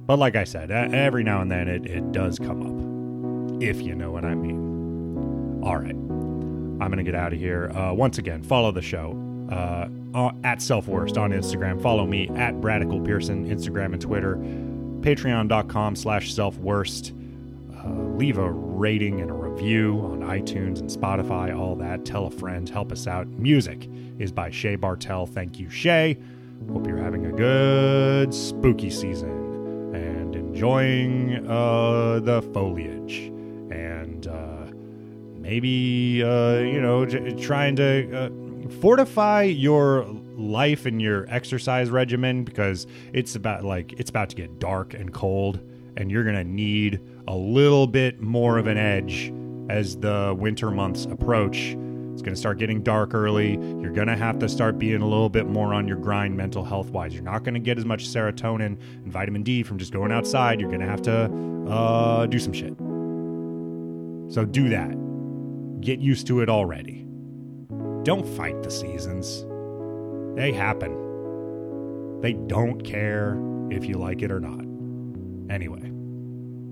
But like I said, every now and then it, it does come up, if you know what I mean. All right. I'm going to get out of here. Uh, once again, follow the show uh, at Self-Worst on Instagram. Follow me at Bradical Pearson, Instagram and Twitter. Patreon.com slash Self-Worst. Uh, leave a rating and a review on iTunes and Spotify, all that. Tell a friend. Help us out. Music is by Shea Bartell. Thank you, Shea. Hope you're having a good spooky season. Enjoying uh, the foliage and uh, maybe, uh, you know, j- trying to uh, fortify your life and your exercise regimen, because it's about like it's about to get dark and cold, and you're going to need a little bit more of an edge as the winter months approach. It's going to start getting dark early. You're going to have to start being a little bit more on your grind mental health-wise. You're not going to get as much serotonin and vitamin D from just going outside. You're going to have to uh, do some shit. So do that. Get used to it already. Don't fight the seasons. They happen. They don't care if you like it or not. Anyway,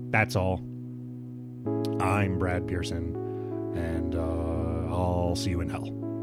that's all. I'm Brad Pearson, and... uh I'll see you in hell.